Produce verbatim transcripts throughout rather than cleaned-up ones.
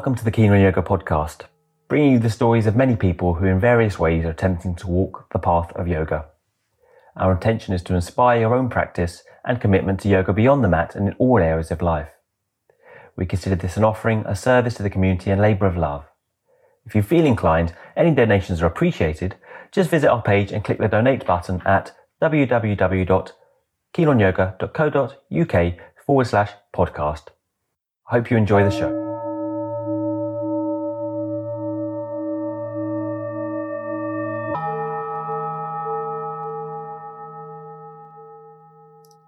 Welcome to the Kino Yoga podcast, bringing you the stories of many people who in various ways are attempting to walk the path of yoga. Our intention is to inspire your own practice and commitment to yoga beyond the mat and in all areas of life. We consider this an offering, a service to the community and labour of love. If you feel inclined, any donations are appreciated. Just visit our page and click the donate button at www.kinonyoga.co.uk forward slash podcast. I hope you enjoy the show.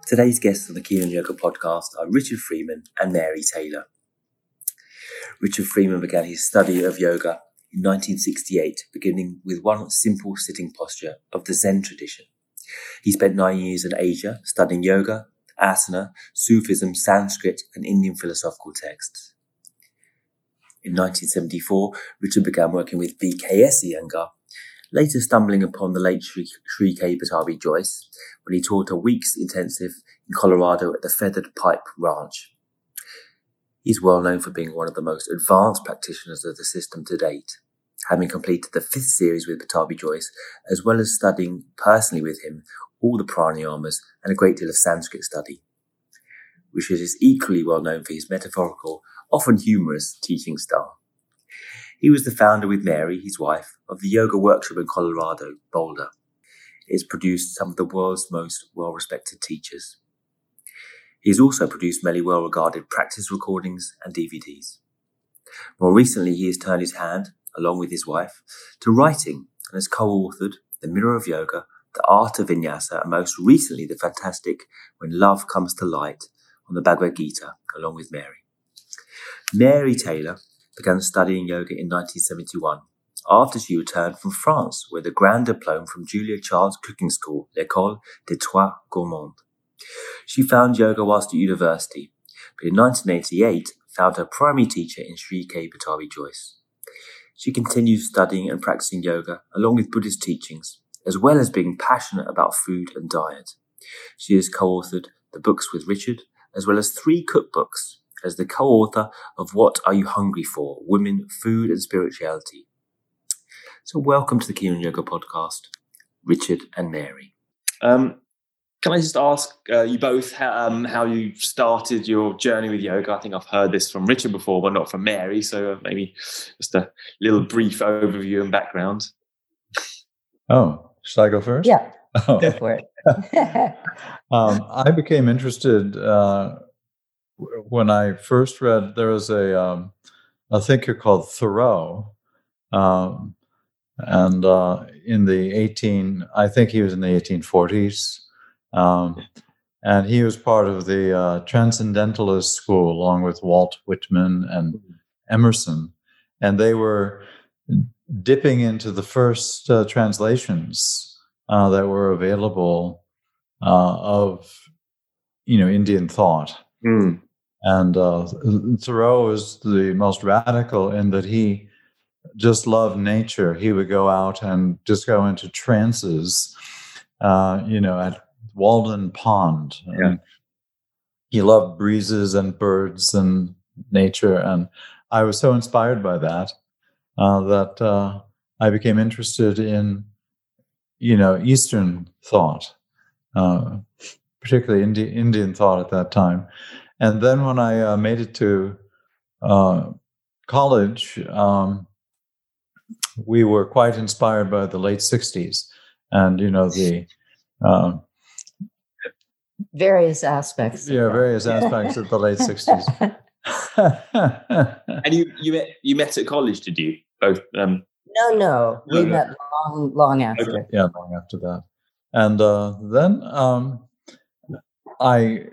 Today's guests on the Kino Yoga podcast are Richard Freeman and Mary Taylor. Richard Freeman began his study of yoga in nineteen sixty-eight, beginning with one simple sitting posture of the Zen tradition. He spent nine years in Asia studying yoga, asana, Sufism, Sanskrit and Indian philosophical texts. In nineteen seventy-four, Richard began working with B K S Iyengar, later stumbling upon the late Sri K. Pattabhi Jois when he taught a week's intensive in Colorado at the Feathered Pipe Ranch. He's well known for being one of the most advanced practitioners of the system to date, having completed the fifth series with Pattabhi Jois, as well as studying personally with him all the pranayamas and a great deal of Sanskrit study. Richard is equally well known for his metaphorical, often humorous teaching style. He was the founder with Mary, his wife, of the yoga workshop in Colorado, Boulder. It's produced some of the world's most well-respected teachers. He has also produced many well-regarded practice recordings and D V Ds. More recently, he has turned his hand, along with his wife, to writing and has co-authored The Mirror of Yoga, The Art of Vinyasa, and most recently the fantastic When Love Comes to Light on the Bhagavad Gita, along with Mary. Mary Taylor began studying yoga in nineteen seventy-one, after she returned from France with a grand diploma from Julia Child's cooking school, L'Ecole des Trois Gourmands. She found yoga whilst at university, but in nineteen eighty-eight found her primary teacher in Sri K. Pattabhi Jois. She continued studying and practicing yoga along with Buddhist teachings, as well as being passionate about food and diet. She has co-authored the books with Richard, as well as three cookbooks, as the co-author of What Are You Hungry For? Women, Food and Spirituality. So welcome to the Kino Yoga podcast, Richard and Mary. Um, can I just ask uh, you both how, um, how you started your journey with yoga? I think I've heard this from Richard before, but not from Mary. So maybe just a little brief overview and background. Oh, should I go first? Yeah, oh. Go for it. um, I became interested uh, when I first read, there was a um, a thinker called Thoreau, um, and uh, in the eighteen, I think he was in the eighteen forties, um, and he was part of the uh, Transcendentalist school, along with Walt Whitman and Emerson, and they were dipping into the first uh, translations uh, that were available uh, of, you know, Indian thought. Mm. And uh, Thoreau was the most radical in that he just loved nature. He would go out and just go into trances, uh, you know, at Walden Pond. Yeah. And he loved breezes and birds and nature. And I was so inspired by that uh, that uh, I became interested in, you know, Eastern thought, uh, particularly Indi- Indian thought at that time. And then when I uh, made it to uh, college, um, we were quite inspired by the late sixties and, you know, the uh, various aspects. Yeah, various aspects of the late sixties. And you, you met you met at college, did you? Both? Um, no, no, we no, met no. long, long after. Okay. Yeah, long after that. And uh, then um, I.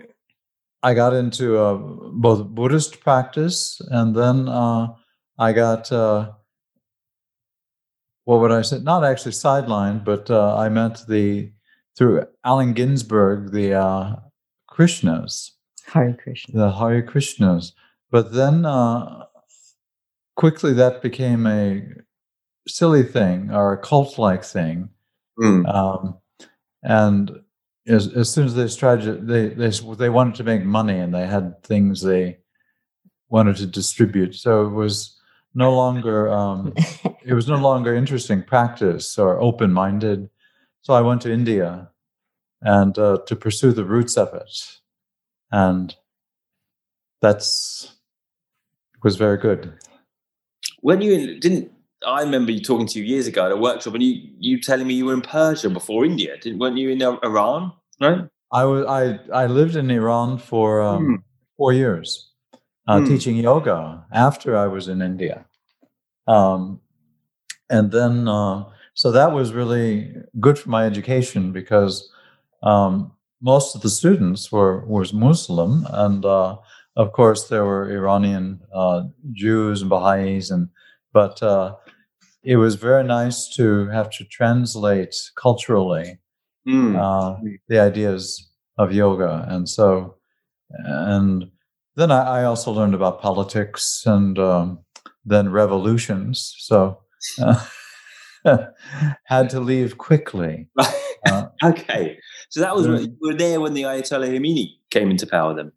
I got into uh, both Buddhist practice, and then uh, I got, uh, what would I say, not actually sidelined, but uh, I met the, through Allen Ginsberg, the uh, Krishnas. Hare Krishna. The Hare Krishnas. But then uh, quickly that became a silly thing, or a cult-like thing. Mm. Um, and... As, as soon as they tried to, they, they they wanted to make money, and they had things they wanted to distribute. So it was no longer um, it was no longer interesting practice or open-minded. So I went to India and uh, to pursue the roots of it, and that's was very good. When you didn't, I remember you talking to you years ago at a workshop, and you you telling me you were in Persia before India, didn't? Weren't you in Iran? Right? I was. I I lived in Iran for um, mm. four years. Uh, mm. Teaching yoga after I was in India. Um, and then, uh, so that was really good for my education because um, most of the students were was Muslim. And uh, of course, there were Iranian uh, Jews and Baha'is. And, but uh, it was very nice to have to translate culturally mm. uh, the ideas of yoga. And so, and... Then I, I also learned about politics and um, then revolutions. So uh, had to leave quickly. Uh, okay. So that was, uh, you were there when the Ayatollah Khomeini came into power then?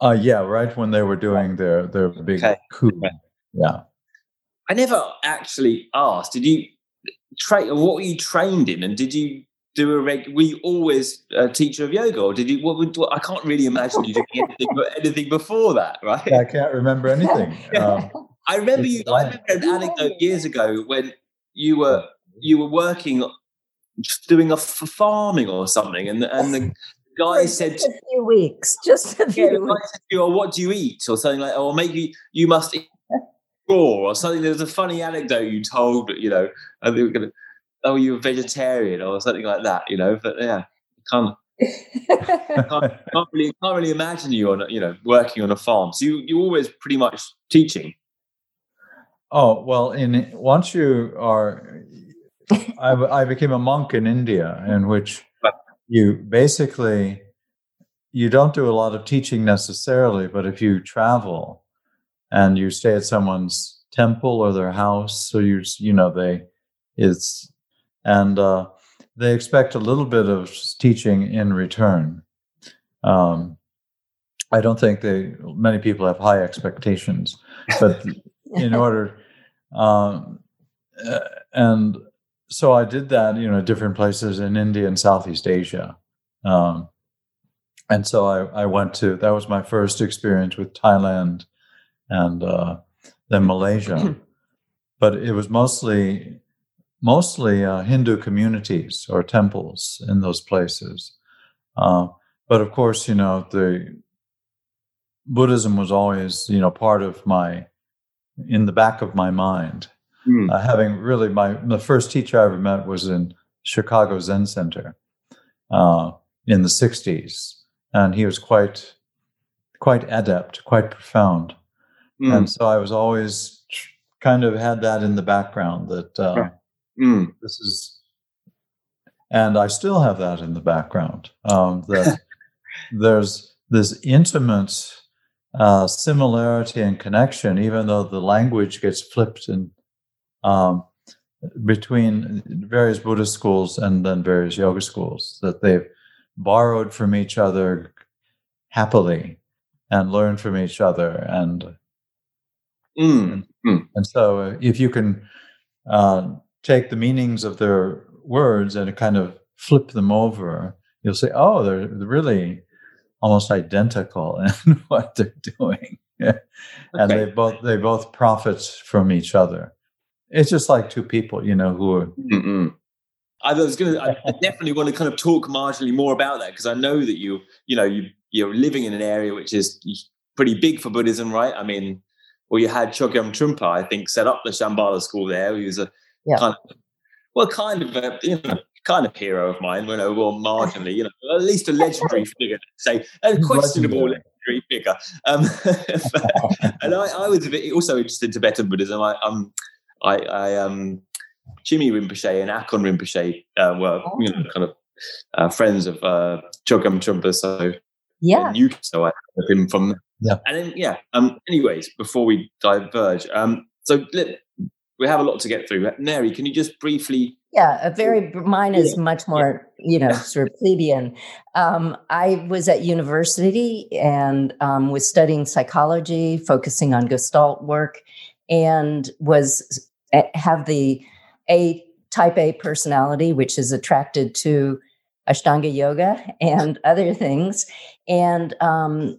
Uh, yeah, right when they were doing their, their big okay. coup. Yeah. I never actually asked, did you, tra- what were you trained in? And did you do a reg- were you always a teacher of yoga, or did you? What would what, I can't really imagine you doing anything, anything before that, right? Yeah, I can't remember anything. Um, I remember you. I remember an anecdote years ago when you were you were working, doing a for farming or something, and and the guy said, just a few weeks, just a few. Yeah, the guy said to you, "Or what do you eat?" or something like, or maybe you must eat raw or something. There was a funny anecdote you told, you know, I think we're gonna. Oh, you're a vegetarian or something like that, you know. But yeah, can't, can't, can't, really, can't really imagine you on, you know, working on a farm. So you you're always pretty much teaching. Oh well, in once you are, I, I became a monk in India, in which you basically you don't do a lot of teaching necessarily, but if you travel and you stay at someone's temple or their house, so you you know they it's. And uh, they expect a little bit of teaching in return. Um, I don't think they. Many people have high expectations, but in order, um, and so I did that. You know, different places in India and Southeast Asia, um, and so I, I went to. That was my first experience with Thailand, and uh, then Malaysia, but it was mostly. Mostly uh, Hindu communities or temples in those places. Uh, but of course, you know, the Buddhism was always, you know, part of my, in the back of my mind. Mm. Uh, having really my, the first teacher I ever met was in Chicago Zen Center uh, in the sixties. And he was quite, quite adept, quite profound. Mm. And so I was always kind of had that in the background that, uh, yeah. Mm. This is, and I still have that in the background. Um, that there's this intimate uh, similarity and connection, even though the language gets flipped in um, between various Buddhist schools and then various yoga schools. That they've borrowed from each other happily and learned from each other, and mm. Mm. and so if you can. Uh, take the meanings of their words and kind of flip them over, you'll say, oh, they're really almost identical in what they're doing. Okay. And they both they both profit from each other. It's just like two people, you know, who are... Mm-mm. I was going to definitely want to kind of talk marginally more about that, because I know that you, you know, you, you're living in an area which is pretty big for Buddhism, right? I mean, well, you had Chogyam Trungpa, I think, set up the Shambhala school there. He was a Yeah. Kind of, well, kind of, a, you know, kind of hero of mine. You know, well, marginally, you know, at least a legendary figure. Say a questionable legendary figure. Um, but, and I, I was a bit also interested in Tibetan Buddhism. I, um, I, I, um, Chimi Rinpoche and Akon Rinpoche uh, were oh. you know, kind of uh, friends of uh, Chogyam Trungpa. So yeah, you, so I heard him from yeah. And then yeah. Um, anyways, before we diverge, um, so. Let, We have a lot to get through. Mary, can you just briefly? Yeah, a very, mine is yeah. much more, yeah. you know, sort of plebeian. Um, I was at university and um, was studying psychology, focusing on Gestalt work, and was have the A type A personality, which is attracted to Ashtanga yoga and other things, and, um,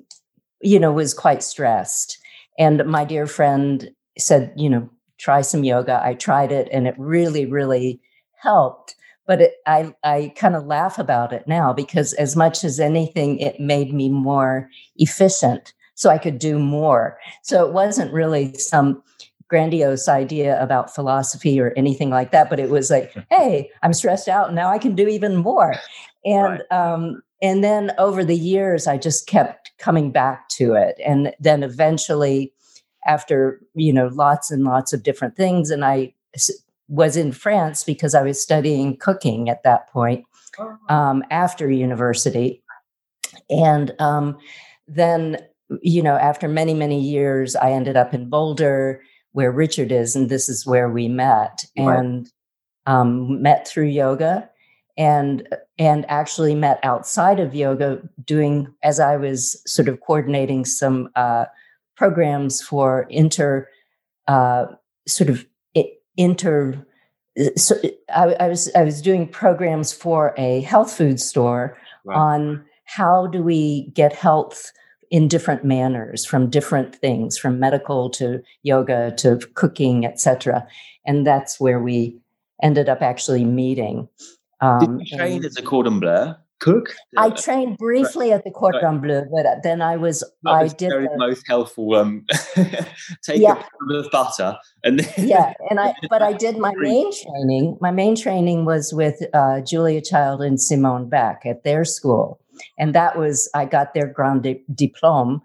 you know, was quite stressed. And my dear friend said, you know, try some yoga. I tried it and it really, really helped. But it, I, I kind of laugh about it now because as much as anything, it made me more efficient so I could do more. So it wasn't really some grandiose idea about philosophy or anything like that, but it was like, hey, I'm stressed out and now I can do even more. And, right. um, and then over the years, I just kept coming back to it. And then eventually after, you know, lots and lots of different things. And I was in France because I was studying cooking at that point um, after university. And um, then, you know, after many, many years, I ended up in Boulder where Richard is. And this is where we met and wow. um, met through yoga and and actually met outside of yoga doing as I was sort of coordinating some uh programs for inter, uh, sort of inter. So I, I was I was doing programs for a health food store wow. on how do we get health in different manners from different things, from medical to yoga to cooking, et cetera. And that's where we ended up actually meeting. Um, Did you train as a cordon bleu? Cook? I trained briefly right. at the Cordon Bleu, but then I was, I, was I did the most healthful. Um, take yeah. a pound of butter, and then yeah, and I. But I did my main training. My main training was with uh, Julia Child and Simone Beck at their school, and that was I got their grand di- diplôme,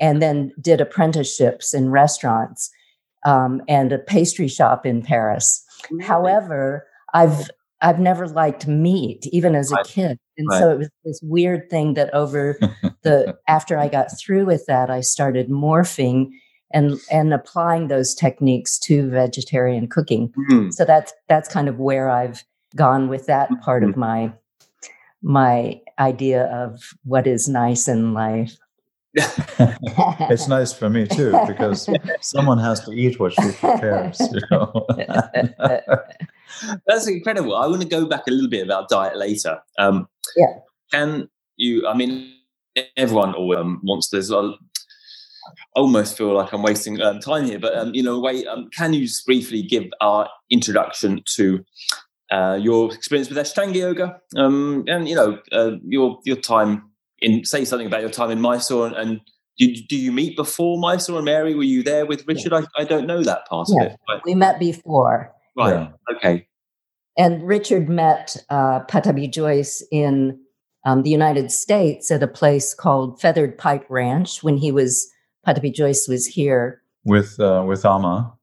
and then did apprenticeships in restaurants, um, and a pastry shop in Paris. Really? However, I've. I've never liked meat, even as a kid. And right. so it was this weird thing that over the, after I got through with that, I started morphing and, and applying those techniques to vegetarian cooking. Mm. So that's, that's kind of where I've gone with that part mm-hmm. of my, my idea of what is nice in life. It's nice for me too, because someone has to eat what she prepares, you know? That's incredible. I want to go back a little bit about diet later. Um, yeah. Can you, I mean, everyone always um, wants this. I almost feel like I'm wasting um, time here, but, um, you know, wait, um, can you just briefly give our introduction to uh, your experience with Ashtanga Yoga um, and, you know, uh, your your time in, say something about your time in Mysore and, and Do, do you meet before Mysore and Mary? Were you there with Richard? I, I don't know that part yeah, of it. But. We met before. Right. Yeah. Okay. And Richard met uh, Pattabhi Jois in um, the United States at a place called Feathered Pipe Ranch when he was, Pattabhi Jois was here. With uh, with Amma.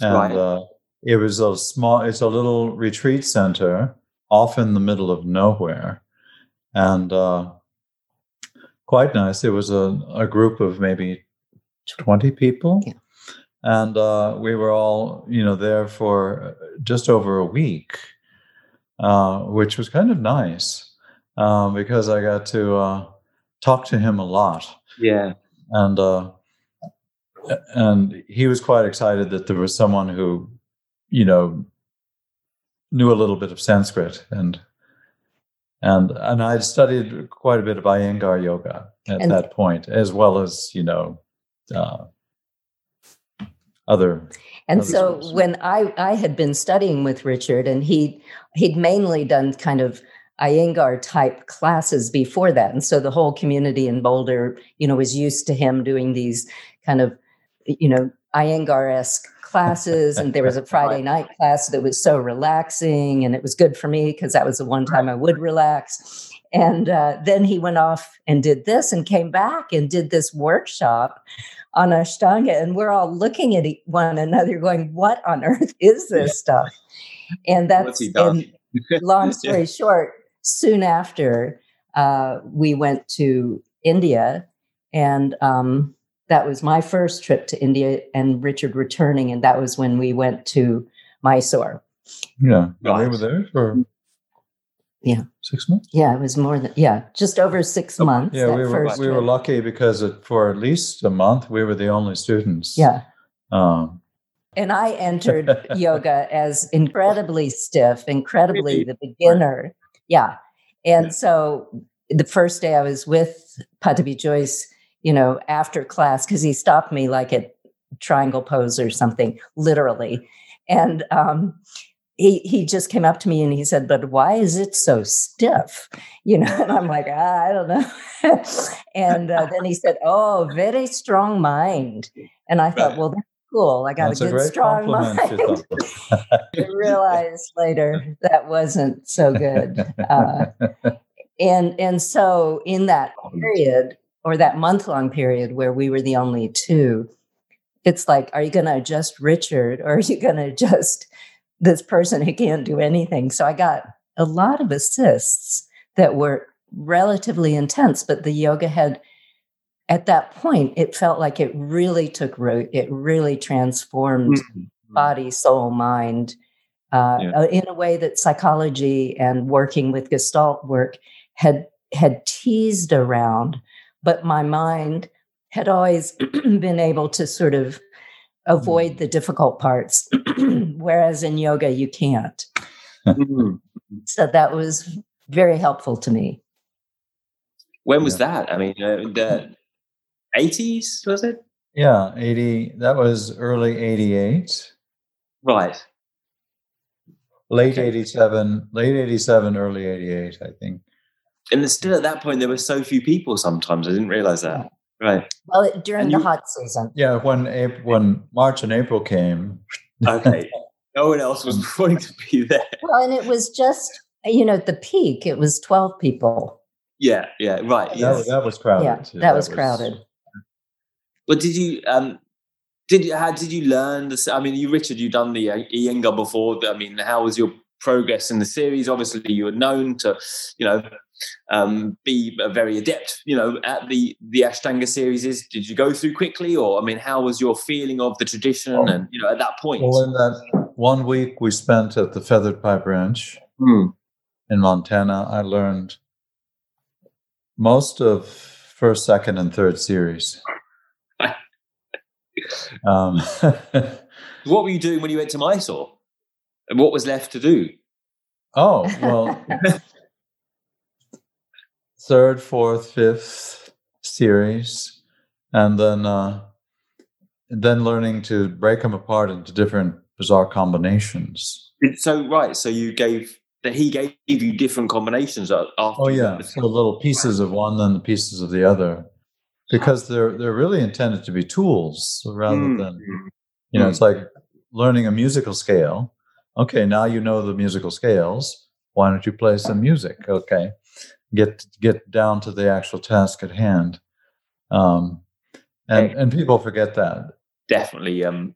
And right. uh, it was a small, it's a little retreat center off in the middle of nowhere. And uh quite nice. It was a, a group of maybe twenty people. Yeah. And uh, we were all, you know, there for just over a week, uh, which was kind of nice uh, because I got to uh, talk to him a lot. Yeah. And uh, and he was quite excited that there was someone who, you know, knew a little bit of Sanskrit and And and I studied quite a bit of Iyengar yoga at and, that point, as well as, you know, uh, other. And other so sources. When I, I had been studying with Richard and he, he'd mainly done kind of Iyengar type classes before that. And so the whole community in Boulder, you know, was used to him doing these kind of, you know, Iyengar-esque classes, and there was a Friday night class that was so relaxing, and it was good for me because that was the one time I would relax. And uh, then he went off and did this and came back and did this workshop on Ashtanga, and we're all looking at one another going, what on earth is this stuff? And that's, and long story yeah. short, soon after uh, we went to India, and um, that was my first trip to India, and Richard returning, and that was when we went to Mysore. Yeah, well, they were there for yeah six months. Yeah, it was more than yeah, just over six oh, months. Yeah, that we were we trip. were lucky because it, for at least a month we were the only students. Yeah, um, and I entered yoga as incredibly stiff, incredibly the beginner. Yeah, and yeah. so the first day I was with Pattabhi Jois, you know, after class, because he stopped me like at triangle pose or something, literally. And um, he he just came up to me and he said, "But why is it so stiff?" You know, and I'm like, ah, I don't know. and uh, then he said, "Oh, very strong mind." And I thought, well, that's cool. I got that's a good a strong mind. I realized later that wasn't so good. Uh, and and so in that period, or that month-long period where we were the only two, it's like, are you going to adjust Richard, or are you going to adjust this person who can't do anything? So I got a lot of assists that were relatively intense, but the yoga had, at that point, it felt like it really took root. It really transformed mm-hmm. body, soul, mind uh, yeah. in a way that psychology and working with Gestalt work had had teased around. But my mind had always been able to sort of avoid the difficult parts, whereas in yoga, you can't. So that was very helpful to me. When was yeah. that? I mean, uh, the eighties, was it? Yeah, eighty. That was early eighty-eight. Right. Late okay. eighty-seven, late eighty-seven, early eighty-eight, I think. And still at that point, there were so few people sometimes. I didn't realize that. Right. Well, it, during and the you, hot season. Yeah, when April, when March and April came. Okay. No one else was going to be there. Well, and it was just, you know, at the peak, it was twelve people. Yeah, yeah, right. Yes. That, was, that was crowded. Yeah, that, that was, was crowded. But did you, um, did you, how did you learn this? I mean, you, Richard, you've done the uh, Iyengar before. I mean, how was your progress in the series? Obviously, you were known to, you know, Um, be very adept, you know, at the, the Ashtanga series. Did you go through quickly, or I mean, how was your feeling of the tradition? Oh. And you know, at that point, well, in that one week we spent at the Feathered Pipe Ranch mm. in Montana, I learned most of first, second, and third series. um, what were you doing when you went to Mysore? And what was left to do? Oh well. Third, fourth, fifth series, and then uh, then learning to break them apart into different bizarre combinations. So right, so you gave that he gave you different combinations after. Oh yeah, the so little pieces of one, then the pieces of the other, because they're they're really intended to be tools rather mm. than you know. Mm. It's like learning a musical scale. Okay, now you know the musical scales. Why don't you play some music? Okay. Get get down to the actual task at hand, um, and and people forget that. Definitely, um,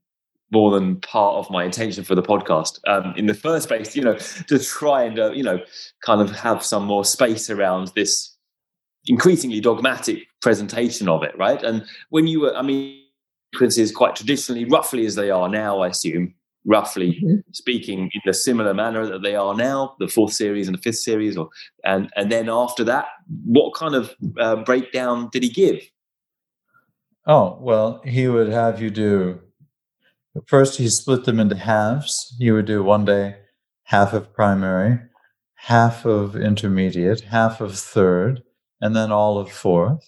more than part of my intention for the podcast. Um, in the first place, you know, to try and uh, you know, kind of have some more space around this increasingly dogmatic presentation of it, right? And when you were, I mean, sequences quite traditionally, roughly as they are now, I assume. Roughly mm-hmm. speaking, in a similar manner that they are now, the fourth series and the fifth series, or and and then after that, what kind of uh, breakdown did he give? Oh well, he would have you do. First, he split them into halves. You would do one day half of primary, half of intermediate, half of third, and then all of fourth.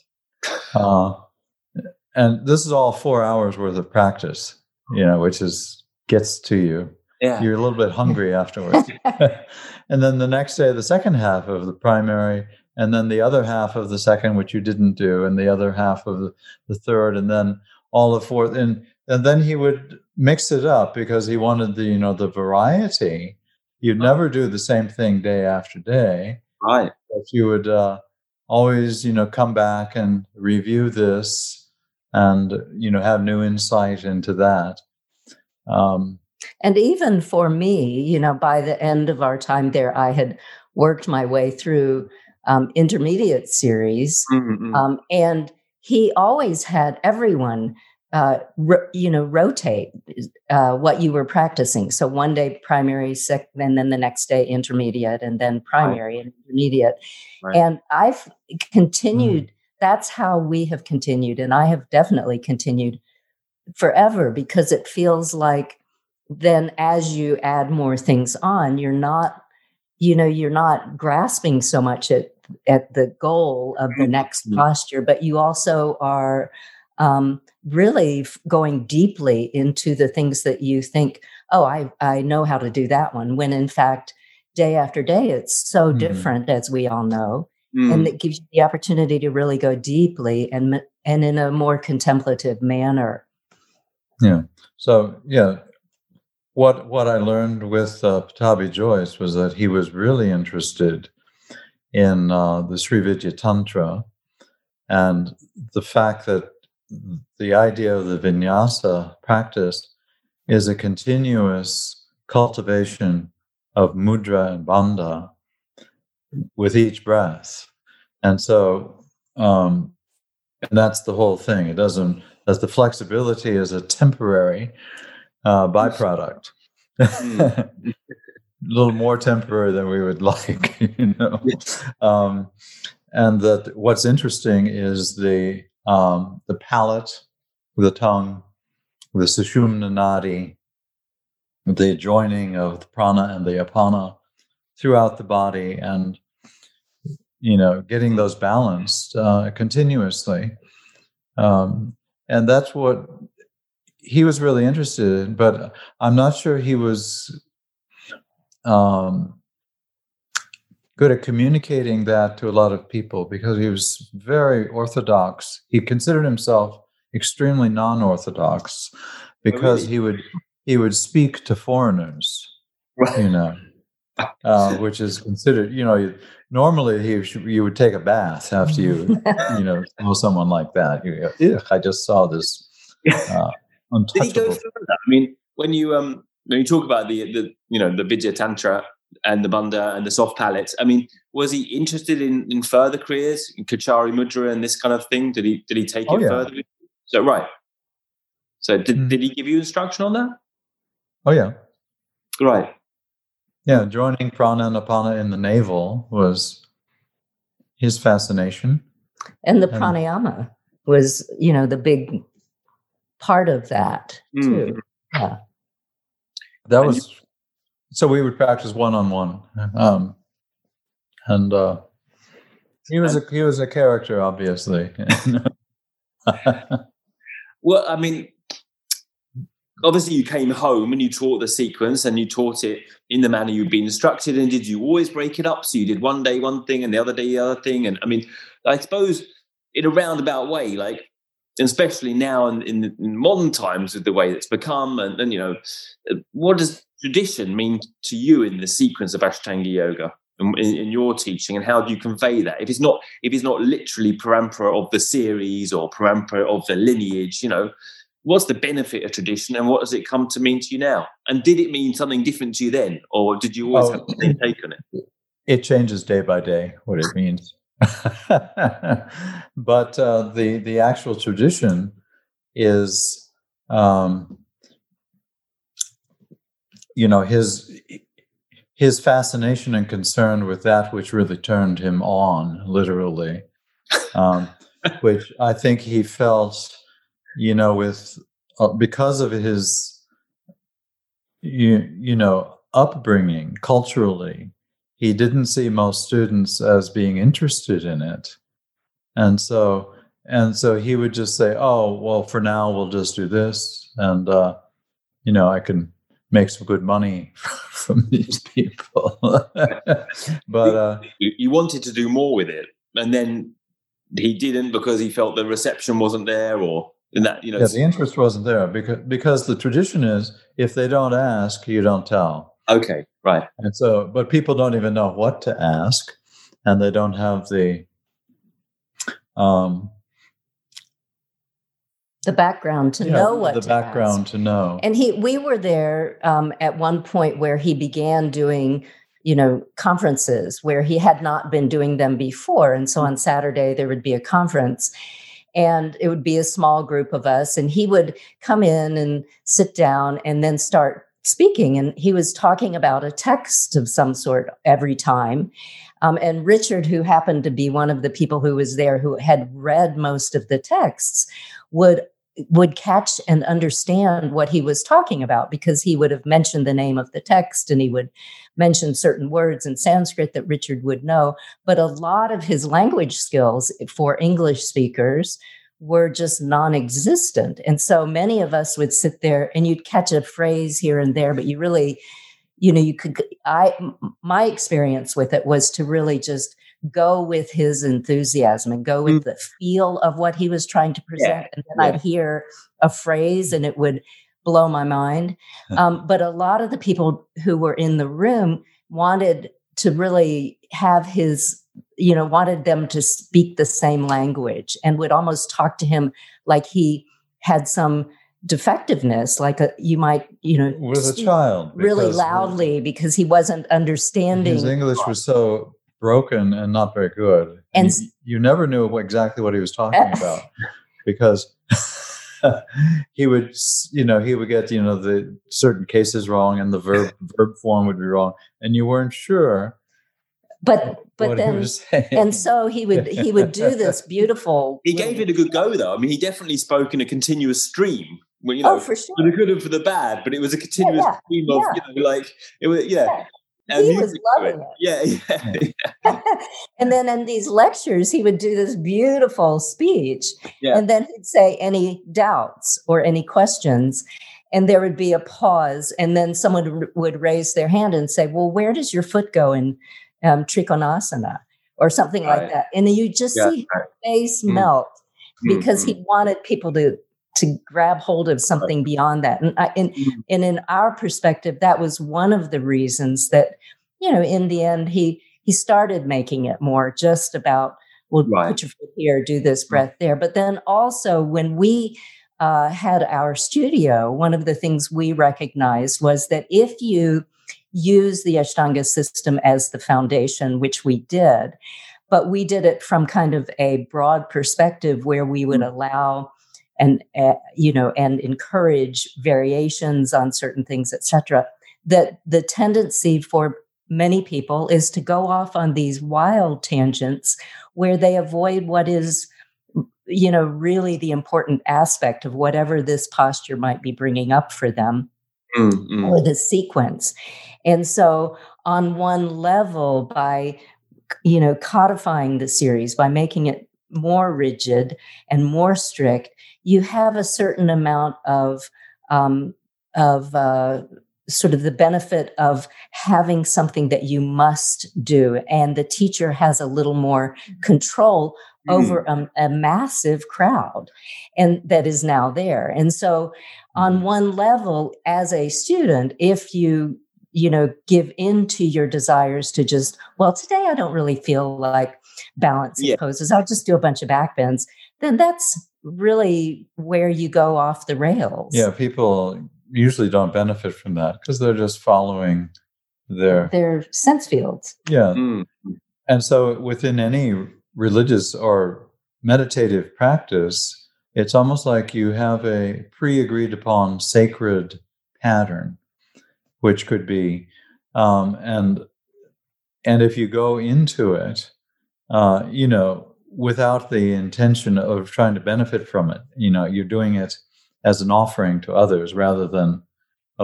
Uh, and this is all four hours worth of practice. You know, which is. Gets to you. Yeah. You're a little bit hungry afterwards. And then the next day, the second half of the primary, and then the other half of the second, which you didn't do, and the other half of the third, and then all the fourth. And, and then he would mix it up because he wanted the, you know, the variety. You'd right. never do the same thing day after day. Right. But you would uh, always, you know, come back and review this and, you know, have new insight into that. Um, and even for me, you know, by the end of our time there, I had worked my way through um, intermediate series, mm-hmm. um, and he always had everyone, uh, ro- you know, rotate uh, what you were practicing. So one day primary, sec- and then the next day intermediate, and then primary right. and intermediate. Right. And I've continued. Mm. That's how we have continued, and I have definitely continued forever, because it feels like then as you add more things on, you're not, you know, you're not grasping so much at at the goal of the next mm-hmm. posture, but you also are um, really f- going deeply into the things that you think, oh, I, I know how to do that one, when in fact, day after day, it's so mm-hmm. different, as we all know. Mm. And it gives you the opportunity to really go deeply and and in a more contemplative manner. Yeah. So, yeah, what what I learned with uh, Pattabhi Jois was that he was really interested in uh, the Sri Vidya Tantra, and the fact that the idea of the vinyasa practice is a continuous cultivation of mudra and bandha with each breath. And so, um, and that's the whole thing. It doesn't, that the flexibility is a temporary uh, byproduct. A little more temporary than we would like, you know. Um, and that what's interesting is the um, the palate, the tongue, the sushumna nadi, the joining of the prana and the apana throughout the body, and, you know, getting those balanced uh, continuously. Um, and that's what he was really interested in, but I'm not sure he was um, good at communicating that to a lot of people, because he was very orthodox. He considered himself extremely non-orthodox, because really? he would he would speak to foreigners, right. you know. Uh, which is considered, you know, normally he should, you would take a bath after you, you know, know someone like that. You go, I just saw this uh, untouchable. Did he go further? I mean, when you um, when you talk about the, the you know the Vidya Tantra and the Bandha and the soft palate, I mean, was he interested in, in further careers, in Kachari Mudra and this kind of thing? Did he did he take oh, it yeah. further? So right. So did mm-hmm. did he give you instruction on that? Oh yeah. Right. Yeah, joining prana and apana in the navel was his fascination. And the pranayama and, was, you know, the big part of that, too. Mm. Yeah. That and was, you, so we would practice one-on-one. Um, and uh, he was a he was a character, obviously. Well, I mean... Obviously, you came home and you taught the sequence, and you taught it in the manner you'd been instructed. And did you always break it up? So you did one day one thing and the other day the other thing. And I mean, I suppose in a roundabout way, like, and especially now in, in, in modern times with the way that's become, and, and, you know, what does tradition mean to you in the sequence of Ashtanga yoga and in, in your teaching? And how do you convey that? If it's not, if it's not literally parampara of the series or parampara of the lineage, you know, what's the benefit of tradition, and what does it come to mean to you now? And did it mean something different to you then, or did you always oh, have the same take on it? It changes day by day what it means. But uh, the, the actual tradition is, um, you know, his, his fascination and concern with that which really turned him on, literally, um, which I think he felt... You know, with uh, because of his, you you know, upbringing culturally, he didn't see most students as being interested in it, and so and so he would just say, "Oh, well, for now, we'll just do this," and uh, you know, I can make some good money from these people. But uh, you wanted to do more with it, and then he didn't, because he felt the reception wasn't there, or. In that, you know, yeah, the interest wasn't there, because because the tradition is, if they don't ask, you don't tell. Okay, right. And so, but people don't even know what to ask, and they don't have the um the background to yeah, know what the to background ask. to know. And he, we were there um, at one point where he began doing, you know, conferences where he had not been doing them before, and so on Saturday there would be a conference. And it would be a small group of us. And he would come in and sit down and then start speaking. And he was talking about a text of some sort every time. Um, and Richard, who happened to be one of the people who was there, who had read most of the texts, would would catch and understand what he was talking about, because he would have mentioned the name of the text and he would mention certain words in Sanskrit that Richard would know. But a lot of his language skills for English speakers were just non-existent. And so many of us would sit there and you'd catch a phrase here and there, but you really, you know, you could, I, my experience with it was to really just go with his enthusiasm and go with mm. the feel of what he was trying to present. Yeah. And then yeah. I'd hear a phrase and it would blow my mind. Um, but a lot of the people who were in the room wanted to really have his, you know, wanted them to speak the same language and would almost talk to him like he had some defectiveness, like a, you might, you know, with a child, really loudly because he wasn't understanding. His English was so broken and not very good. And you, you never knew what, exactly what he was talking about because he would, you know, he would get, you know, the certain cases wrong and the verb verb form would be wrong and you weren't sure. But but what then, and so he would he would do this beautiful. He gave it a good go though. I mean, he definitely spoke in a continuous stream. Well, you know, oh, for sure, for the good and for the bad. But it was a continuous yeah, yeah, stream of yeah. you know, like it was yeah. yeah. And he was loving it. it. Yeah, yeah. And then in these lectures, he would do this beautiful speech, yeah. and then he'd say, "Any doubts or any questions?" And there would be a pause, and then someone would raise their hand and say, "Well, where does your foot go in um, Trikonasana or something right. like that?" And then you just yeah. see his right. face mm. melt because mm-hmm. he wanted people to. to grab hold of something beyond that. And, I, and, and in our perspective, that was one of the reasons that, you know, in the end, he he started making it more just about, well, right. put your foot here, do this breath there. But then also when we uh, had our studio, one of the things we recognized was that if you use the Ashtanga system as the foundation, which we did, but we did it from kind of a broad perspective where we would mm-hmm. allow and, uh, you know, and encourage variations on certain things, et cetera, that the tendency for many people is to go off on these wild tangents where they avoid what is, you know, really the important aspect of whatever this posture might be bringing up for them mm-hmm. or the sequence. And so on one level, by, you know, codifying the series, by making it more rigid and more strict, you have a certain amount of um, of uh, sort of the benefit of having something that you must do. And the teacher has a little more control mm. over a, a massive crowd and that is now there. And so on one level, as a student, if you, you know, give in to your desires to just, well, today I don't really feel like balancing yeah. poses, I'll just do a bunch of backbends, then that's really where you go off the rails. Yeah, people usually don't benefit from that because they're just following their... Their sense fields. Yeah. Mm. And so within any religious or meditative practice, it's almost like you have a pre-agreed upon sacred pattern, which could be... Um, and and if you go into it, uh, you know... without the intention of trying to benefit from it. You know, you're doing it as an offering to others rather than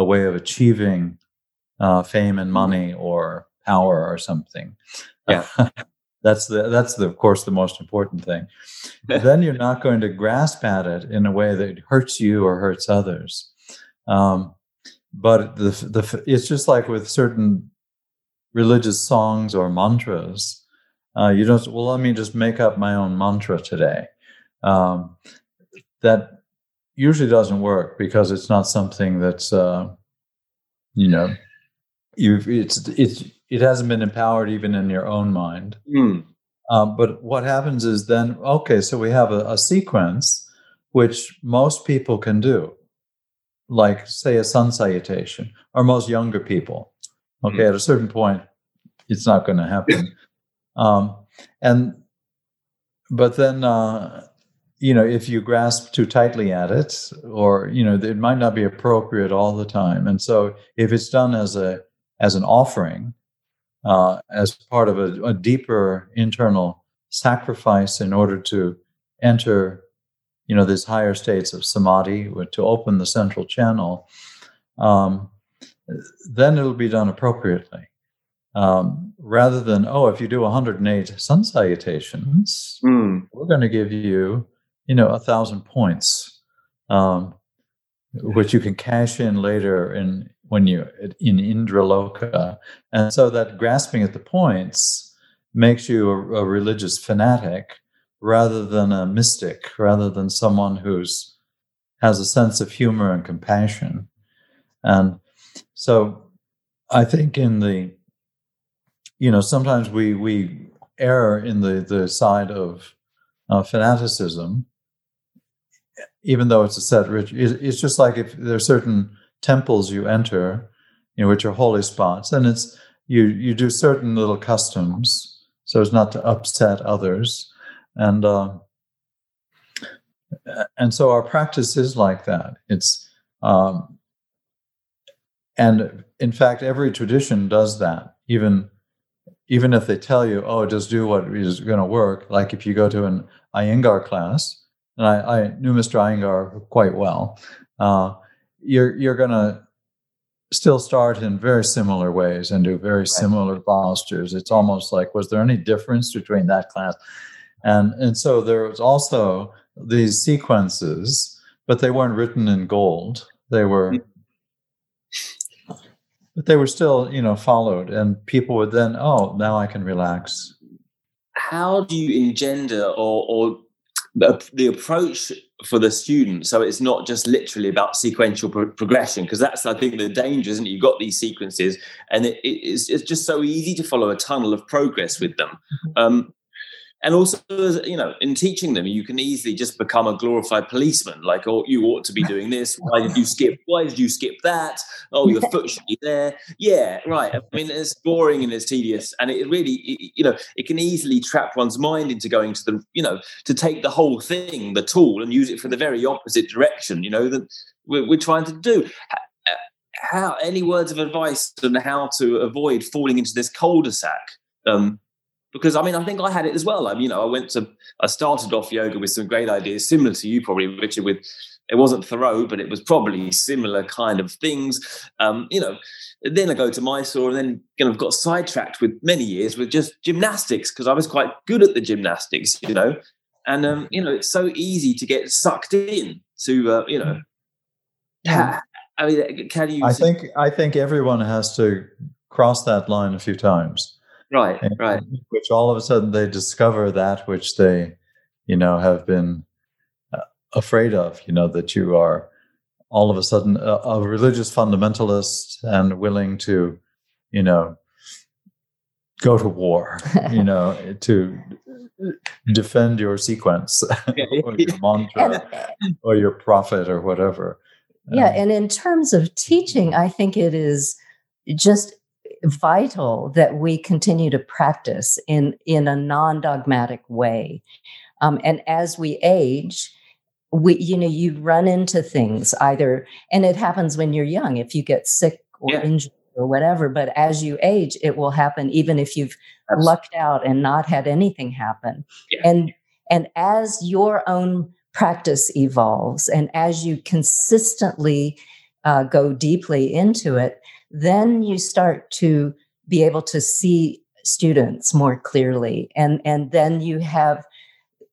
a way of achieving uh, fame and money or power or something. Yeah. Uh, that's, the, that's the, of course, the most important thing. But then you're not going to grasp at it in a way that hurts you or hurts others. Um, but the, the it's just like with certain religious songs or mantras. Uh, you don't, well, let me just make up my own mantra today. Um, that usually doesn't work because it's not something that's, uh, you know, you've, it's, it's, it hasn't been empowered even in your own mind. Mm. Um, but what happens is then, okay, so we have a, a sequence which most people can do, like, say, a sun salutation, or most younger people. Okay, mm. at a certain point, it's not going to happen. Um, and, but then, uh, you know, if you grasp too tightly at it, or, you know, it might not be appropriate all the time. And so if it's done as a as an offering, uh, as part of a, a deeper internal sacrifice in order to enter, you know, these higher states of samadhi, to open the central channel, um, then it'll be done appropriately. Um, rather than, oh, if you do one hundred eight sun salutations, mm. we're going to give you, you know, a thousand points, um, which you can cash in later in when you in Indraloka. And so that grasping at the points makes you a, a religious fanatic rather than a mystic, rather than someone who's has a sense of humor and compassion. And so I think in the You know, sometimes we we err in the, the side of uh, fanaticism, even though it's a set ritual. It's just like if there are certain temples you enter, you know, which are holy spots, and it's you you do certain little customs so as not to upset others, and uh, and so our practice is like that. It's um, and in fact, every tradition does that, even. Even if they tell you, oh, just do what is going to work, like if you go to an Iyengar class, and I, I knew Mister Iyengar quite well, uh, you're you're going to still start in very similar ways and do very similar postures. It's almost like, was there any difference between that class? And and so there was also these sequences, but they weren't written in gold. They were... But they were still, you know, followed, and people would then, oh, now I can relax. How do you engender or, or the approach for the student, so it's not just literally about sequential pro- progression? Because that's, I think, the danger, isn't it? You've got these sequences, and it, it's, it's just so easy to follow a tunnel of progress with them. Mm-hmm. Um, and also, you know, in teaching them, you can easily just become a glorified policeman. Like, oh, you ought to be doing this. Why did you skip? Why did you skip that? Oh, your foot should be there. Yeah, right. I mean, it's boring and it's tedious. And it really, it, you know, it can easily trap one's mind into going to the, you know, to take the whole thing, the tool, and use it for the very opposite direction, you know, that we're, we're trying to do. How, any words of advice on how to avoid falling into this cul-de-sac? Um, Because, I mean, I think I had it as well. I mean, you know, I went to, I started off yoga with some great ideas, similar to you probably, Richard, with, it wasn't Thoreau, but it was probably similar kind of things. Um, you know, then I go to Mysore, and then kind of got sidetracked with many years with just gymnastics, because I was quite good at the gymnastics, you know. And, um, you know, it's so easy to get sucked in to, uh, you know, I mean, can you... I think, I think everyone has to cross that line a few times. Right, and, right. Which all of a sudden they discover that which they, you know, have been uh, afraid of. You know, that you are all of a sudden a, a religious fundamentalist and willing to, you know, go to war. You know, to defend your sequence or your mantra or your prophet or whatever. Yeah, um, and in terms of teaching, I think it is just vital that we continue to practice in, in a non-dogmatic way. Um, and as we age, we, you know, you run into things either, and it happens when you're young, if you get sick or yeah. injured or whatever, but as you age, it will happen even if you've Absolutely. lucked out and not had anything happen. Yeah. And, and as your own practice evolves, and as you consistently uh, go deeply into it, then you start to be able to see students more clearly. And, and then you have,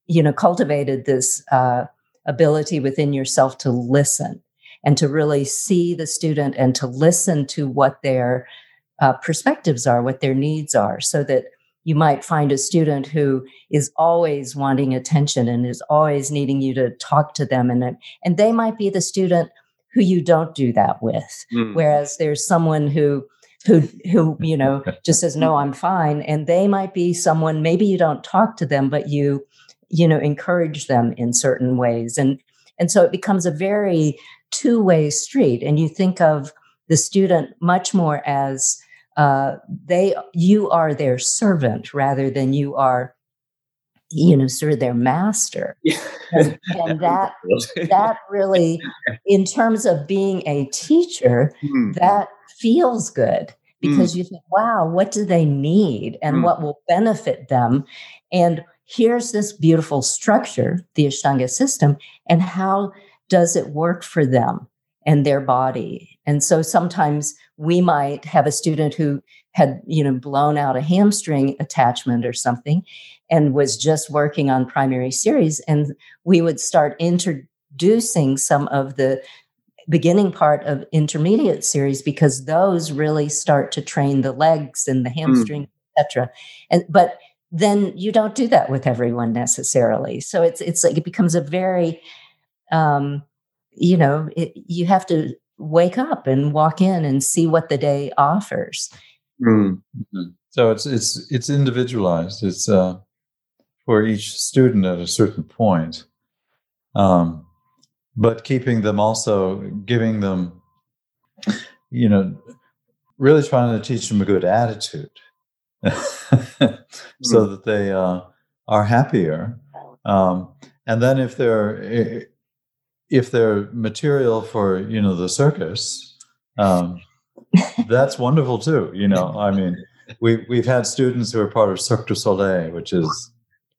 you know, cultivated this uh, ability within yourself to listen and to really see the student and to listen to what their uh, perspectives are, what their needs are, so that you might find a student who is always wanting attention and is always needing you to talk to them. And, and they might be the student who you don't do that with. Mm. Whereas there's someone who, who, who, you know, just says, no, I'm fine. And they might be someone, maybe you don't talk to them, but you, you know, encourage them in certain ways. And, and so it becomes a very two-way street. And you think of the student much more as uh, they, you are their servant rather than you are you know, sort of their master. Yeah. And, and that, that really, in terms of being a teacher, mm. that feels good because mm. you think, wow, what do they need and mm. what will benefit them? And here's this beautiful structure, the Ashtanga system, and how does it work for them and their body? And so sometimes we might have a student who had, you know, blown out a hamstring attachment or something and was just working on primary series. And we would start introducing some of the beginning part of intermediate series because those really start to train the legs and the hamstring, mm. et cetera. And, but then you don't do that with everyone necessarily. So it's, it's like, it becomes a very, um, you know, it, you have to wake up and walk in and see what the day offers. Mm-hmm. So it's it's it's individualized. It's uh, for each student at a certain point, um, but keeping them also giving them, you know, really trying to teach them a good attitude, mm-hmm. so that they uh, are happier. Um, and then if they're if they're material for, you know, the circus. Um, That's wonderful too. You know, I mean, we we've had students who are part of Cirque du Soleil, which is,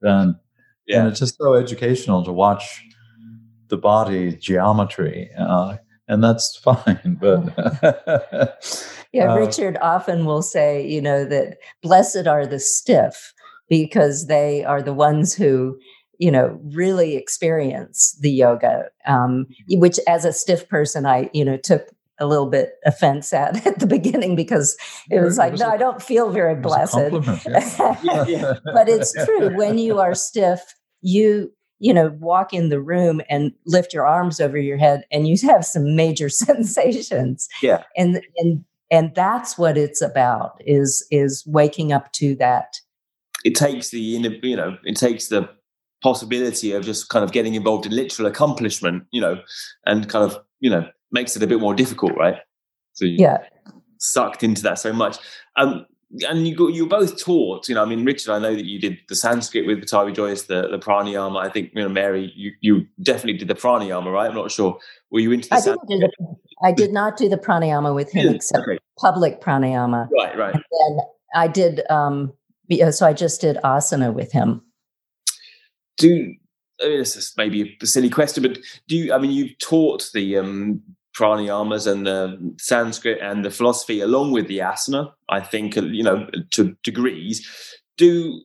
and, yeah. and it's just so educational to watch the body geometry, uh, and that's fine. But yeah, uh, Richard often will say, you know, that blessed are the stiff because they are the ones who, you know, really experience the yoga. Um, which, as a stiff person, I you know took. a little bit offense at at the beginning because it was like, no, I don't feel very blessed. Yeah. But it's true. When you are stiff, you, you know, walk in the room and lift your arms over your head and you have some major sensations. Yeah. And, and, and that's what it's about is, is waking up to that. It takes the, you know, it takes the possibility of just kind of getting involved in literal accomplishment, you know, and kind of, you know, makes it a bit more difficult, right? So you yeah. sucked into that so much. Um, and you got, you both taught, you know, I mean, Richard, I know that you did the Sanskrit with Pattabhi Jois, the, the pranayama. I think, you know, Mary, you, you definitely did the pranayama, right? I'm not sure. Were you into the I Sanskrit? Didn't do the, I did not do the pranayama with him, except okay. public pranayama. Right, right. And then I did, um, so I just did asana with him. Do, I mean, this is maybe a silly question, but do you, I mean, you've taught the, um, pranayamas and the Sanskrit and the philosophy along with the asana, I think, you know, to degrees. Do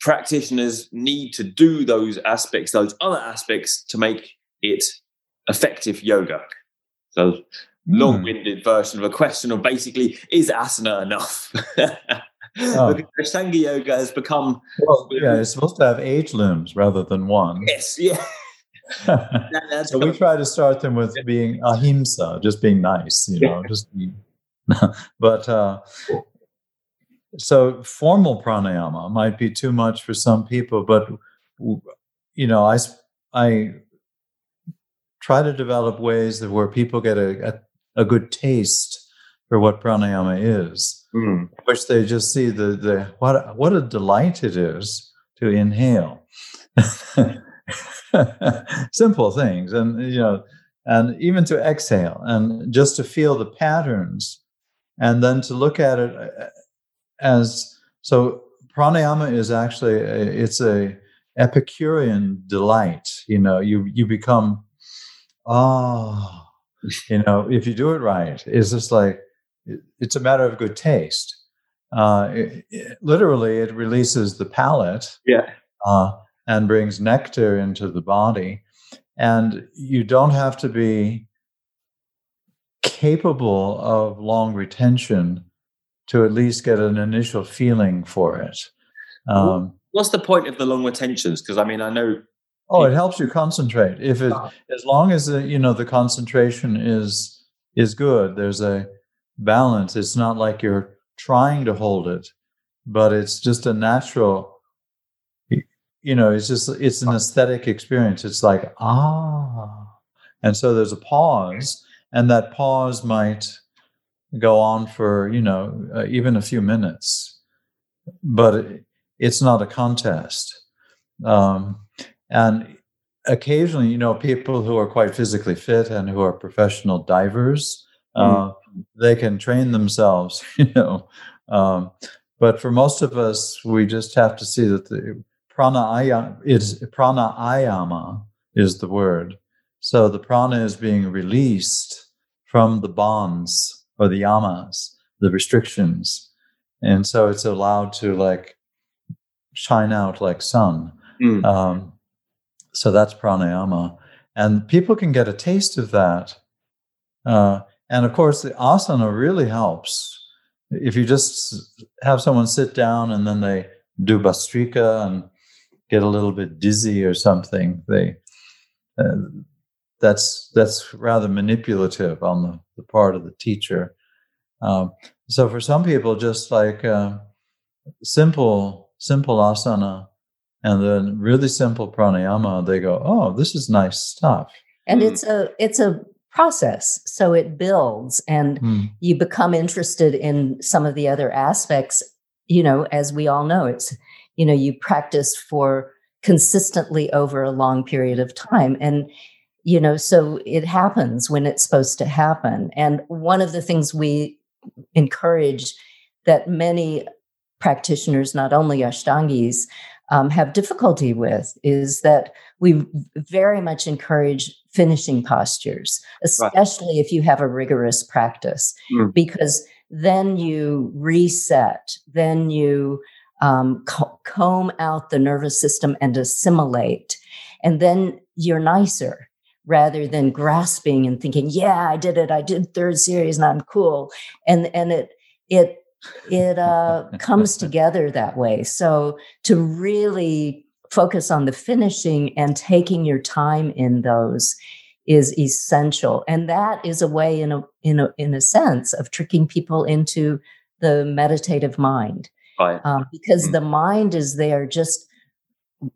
practitioners need to do those aspects, those other aspects, to make it effective yoga? So mm. long-winded version of a question of basically, is asana enough? Oh. Ashtanga yoga has become... Well, yeah, it's supposed to have eight limbs rather than one. Yes, yeah. that, so we of, try to start them with yeah. being ahimsa, just being nice, you know. just being, But uh, so formal pranayama might be too much for some people, but, you know, I, I try to develop ways that where people get a, a, a good taste for what pranayama is, mm. which they just see the the what what a delight it is to inhale. Simple things, and you know, and even to exhale, and just to feel the patterns, and then to look at it as so. Pranayama is actually a, it's a Epicurean delight. You know, you you become ah, oh, you know, if you do it right, it's just like it's a matter of good taste. Uh, it, it, literally, it releases the palate. Yeah. Uh, and brings nectar into the body. And you don't have to be capable of long retention to at least get an initial feeling for it. Um, What's the point of the long retentions? Because, I mean, I know... Oh, it helps you concentrate. If it, as long as, the, you know, the concentration is is good, there's a balance. It's not like you're trying to hold it, but it's just a natural... You know, it's just, it's an aesthetic experience. It's like, ah. And so there's a pause, and that pause might go on for, you know, uh, even a few minutes, but it, it's not a contest. Um, and occasionally, you know, people who are quite physically fit and who are professional divers, uh, mm-hmm. they can train themselves, you know. Um, but for most of us, we just have to see that the pranayama is, pranayama is the word. So the prana is being released from the bonds or the yamas, the restrictions. And so it's allowed to like shine out like sun. Mm. Um, so that's pranayama. And people can get a taste of that. Uh, and of course, the asana really helps. If you just have someone sit down and then they do bastrika and get a little bit dizzy or something, they uh, that's that's rather manipulative on the, the part of the teacher. Um, so for some people, just like uh, simple simple asana and then really simple pranayama, they go, "Oh, this is nice stuff." And it's a it's a process. So it builds and mm. you become interested in some of the other aspects, you know, as we all know, it's, you know, you practice for consistently over a long period of time. And, you know, so it happens when it's supposed to happen. And one of the things we encourage that many practitioners, not only Ashtangis, um, have difficulty with is that we very much encourage finishing postures, especially right. if you have a rigorous practice, mm. because then you reset, then you um, co- comb out the nervous system and assimilate, and then you're nicer rather than grasping and thinking, "Yeah, I did it. I did third series, and I'm cool." And and it it it uh, comes together that way. So to really focus on the finishing and taking your time in those is essential. And that is a way in a, in a, in a sense of tricking people into the meditative mind, right. um, because mm-hmm. the mind is there just,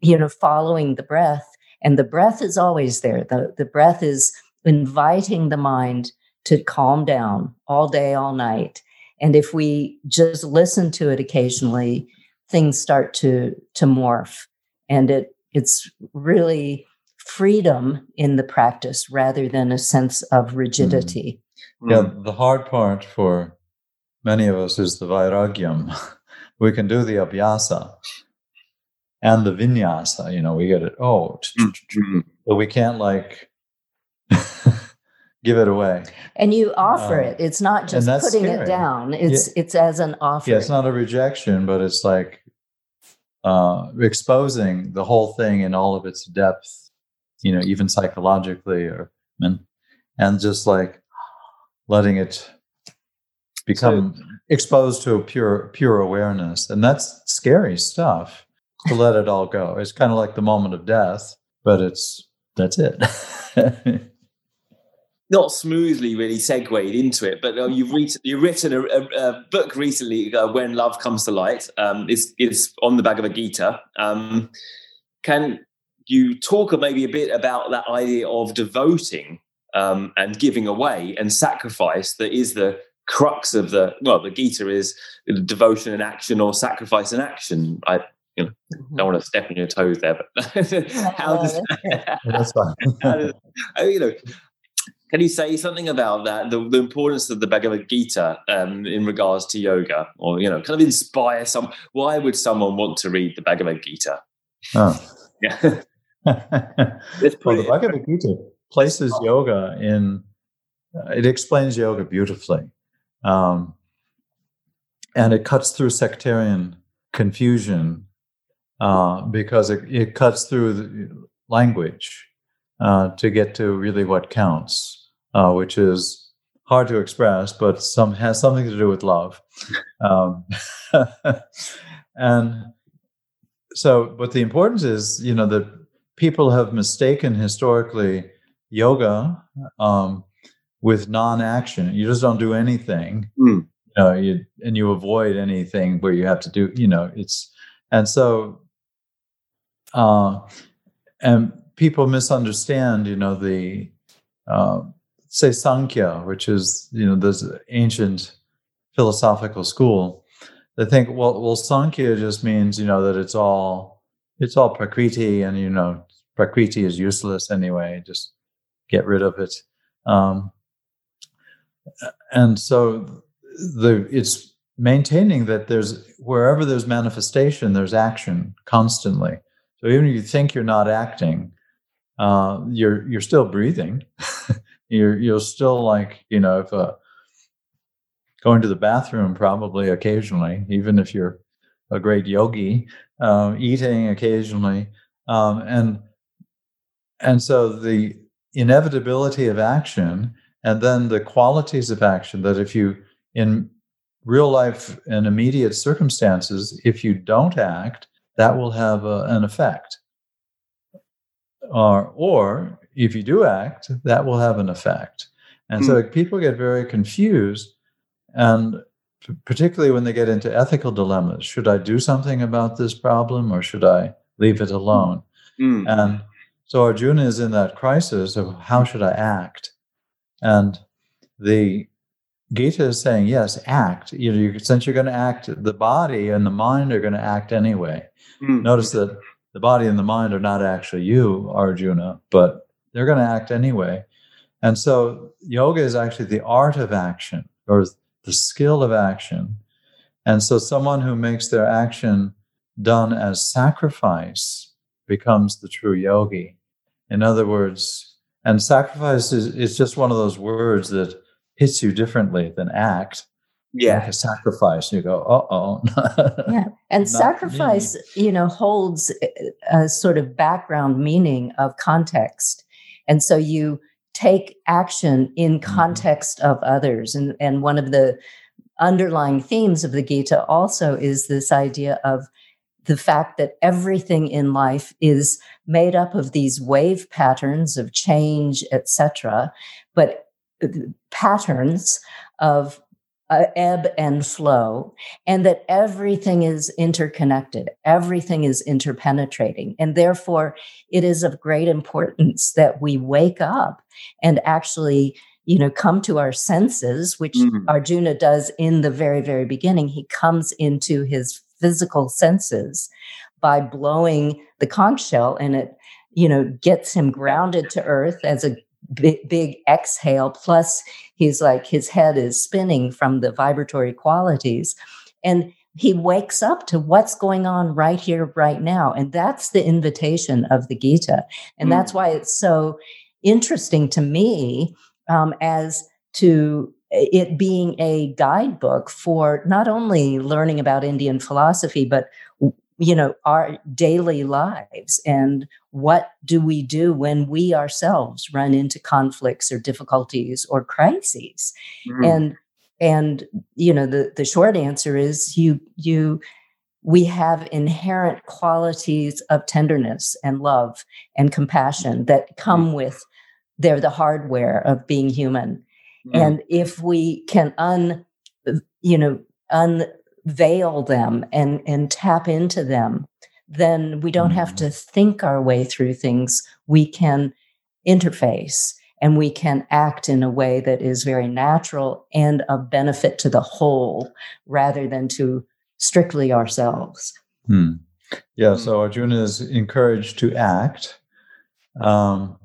you know, following the breath, and the breath is always there. The, the breath is inviting the mind to calm down all day, all night. And if we just listen to it occasionally, things start to, to morph. And it it's really freedom in the practice rather than a sense of rigidity. Mm. Yeah, the hard part for many of us is the vairagyam. We can do the abhyasa and the vinyasa. You know, we get it. Oh, but we can't like give it away. And you offer um, it. It's not just putting scary. It down. It's yeah. it's as an offering. Yeah, it's not a rejection, but it's like. Uh, exposing the whole thing in all of its depth, you know, even psychologically, or and, and just like letting it become so, exposed to a pure pure awareness, and that's scary stuff. To let it all go, it's kind of like the moment of death, but it's that's it. Not smoothly really segued into it, but uh, you've, re- you've written a, a, a book recently, uh, When Love Comes to Light. Um, it's, it's on the Bhagavad Gita. Um, can you talk maybe a bit about that idea of devoting um, and giving away and sacrifice that is the crux of the, well, the Gita is devotion and action, or sacrifice and action. I you know, don't want to step on your toes there, but how does that, you know, can you say something about that, the, the importance of the Bhagavad Gita um, in regards to yoga, or, you know, kind of inspire some, why would someone want to read the Bhagavad Gita? Oh. Yeah. Well, the Bhagavad Gita places oh. yoga in, uh, it explains yoga beautifully. Um, and it cuts through sectarian confusion uh, because it, it cuts through the language uh, to get to really what counts. Uh, which is hard to express, but some has something to do with love. Um, and so, but the importance is, you know, that people have mistaken historically yoga um, with non-action. You just don't do anything, mm. you know, you, and you avoid anything where you have to do, you know, it's, and so, uh, and people misunderstand, you know, the, uh, say Sankhya, which is, you know, this ancient philosophical school. They think, well, well, Sankhya just means, you know, that it's all it's all Prakriti, and, you know, Prakriti is useless anyway. Just get rid of it. Um, and so the it's maintaining that there's, wherever there's manifestation, there's action constantly. So even if you think you're not acting, uh, you're you're still breathing. you're you're still, like, you know, if uh, going to the bathroom probably occasionally, even if you're a great yogi, uh, eating occasionally, um, and and so the inevitability of action, and then the qualities of action that if you in real life and immediate circumstances, if you don't act, that will have a, an effect. Or, or if you do act, that will have an effect. And mm. so people get very confused, and p- particularly when they get into ethical dilemmas. Should I do something about this problem, or should I leave it alone? Mm. And so Arjuna is in that crisis of how should I act? And the Gita is saying, yes, act. You know, you, since you're going to act, the body and the mind are going to act anyway. Mm. Notice that the body and the mind are not actually you, Arjuna, but they're going to act anyway. And so yoga is actually the art of action, or the skill of action. And so someone who makes their action done as sacrifice becomes the true yogi. In other words, and sacrifice is it's just one of those words that hits you differently than act. Yeah. Like a sacrifice. You go, uh-oh. yeah. And sacrifice, me. you know, holds a sort of background meaning of context. And so you take action in context mm-hmm. of others. And, and one of the underlying themes of the Gita also is this idea of the fact that everything in life is made up of these wave patterns of change, et cetera, but patterns of uh, ebb and flow, and that everything is interconnected, everything is interpenetrating. And therefore, it is of great importance that we wake up and actually, you know, come to our senses, which mm-hmm. Arjuna does in the very, very beginning. He comes into his physical senses by blowing the conch shell, and it, you know, gets him grounded to earth as a Big, big exhale, plus he's like, his head is spinning from the vibratory qualities. And he wakes up to what's going on right here, right now. And that's the invitation of the Gita. And mm. that's why it's so interesting to me, um, as to it being a guidebook for not only learning about Indian philosophy, but, you know, our daily lives, and what do we do when we ourselves run into conflicts or difficulties or crises? Mm-hmm. And, and, you know, the, the short answer is you, you, we have inherent qualities of tenderness and love and compassion that come mm-hmm. with, they're the hardware of being human. Mm-hmm. And if we can un, you know, un, veil them and and tap into them, then we don't have to think our way through things. We can interface, and we can act in a way that is very natural and of benefit to the whole, rather than to strictly ourselves. Hmm. Yeah, so Arjuna is encouraged to act, um,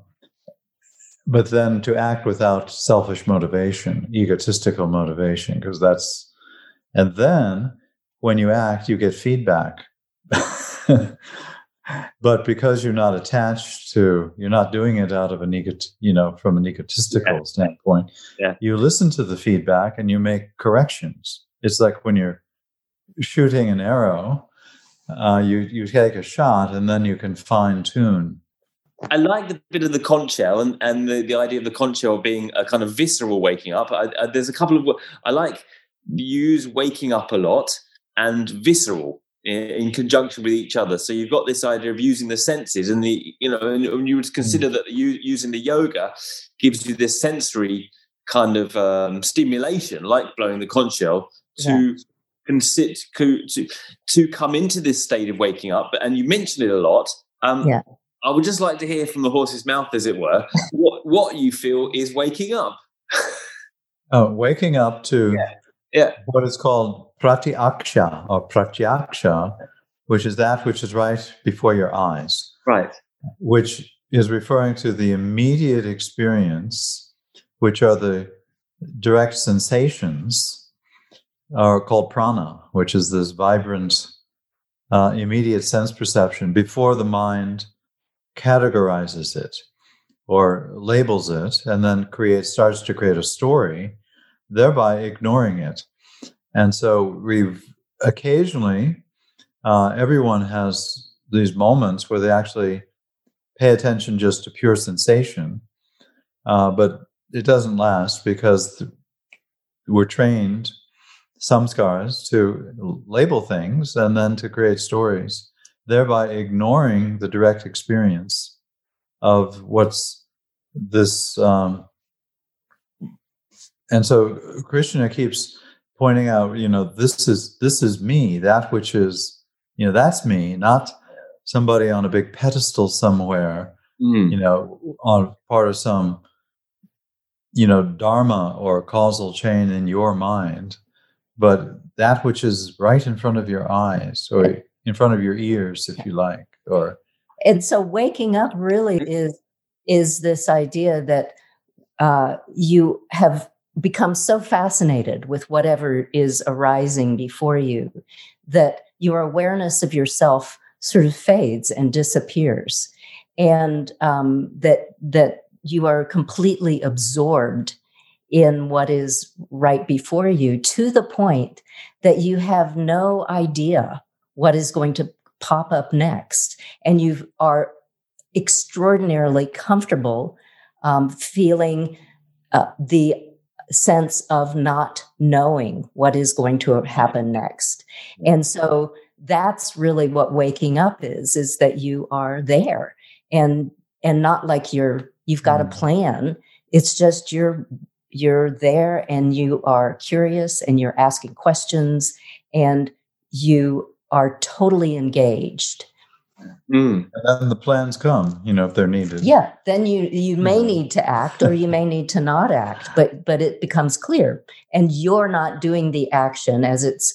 but then to act without selfish motivation, egotistical motivation, because that's And then when you act, you get feedback. But because you're not attached to, you're not doing it out of an ego, you know, from an egotistical yeah. standpoint, yeah. you listen to the feedback and you make corrections. It's like when you're shooting an arrow, uh, you, you take a shot and then you can fine tune. I like the bit of the conch shell, and, and the, the idea of the conch shell being a kind of visceral waking up. I, I, there's a couple of, I like... use waking up a lot and visceral in, in conjunction with each other. So you've got this idea of using the senses, and the you know, and, and you would consider that you, using the yoga gives you this sensory kind of um, stimulation, like blowing the conch shell, to consider yeah. to to come into this state of waking up. And you mentioned it a lot. Um, yeah. I would just like to hear from the horse's mouth, as it were, what what you feel is waking up. oh, waking up to. Yeah. Yeah. What is called pratyaksha or pratyaksha, which is that which is right before your eyes. Right. Which is referring to the immediate experience, which are the direct sensations, are called prana, which is this vibrant, uh, immediate sense perception before the mind categorizes it or labels it, and then creates starts to create a story, thereby ignoring it. And so we've occasionally, uh, everyone has these moments where they actually pay attention just to pure sensation, uh, but it doesn't last because th- we're trained, samskaras, to label things and then to create stories, thereby ignoring the direct experience of what's this. Um, and so Krishna keeps pointing out, you know, this is this is me, that which is, you know, that's me, not somebody on a big pedestal somewhere, mm. you know, on part of some, you know, dharma or causal chain in your mind, but that which is right in front of your eyes or in front of your ears, if you like. Or and so waking up really is is this idea that uh, you have become so fascinated with whatever is arising before you that your awareness of yourself sort of fades and disappears, and um, that that you are completely absorbed in what is right before you, to the point that you have no idea what is going to pop up next, and you are extraordinarily comfortable um, feeling uh, the sense of not knowing what is going to happen next. And so that's really what waking up is, is that you are there, and and not like you're, you've got a plan. It's just you're you're there, and you are curious, and you're asking questions, and you are totally engaged. Mm. And then the plans come, you know, if they're needed. Yeah, then you you may need to act, or you may need to not act, but but it becomes clear, and you're not doing the action as it's,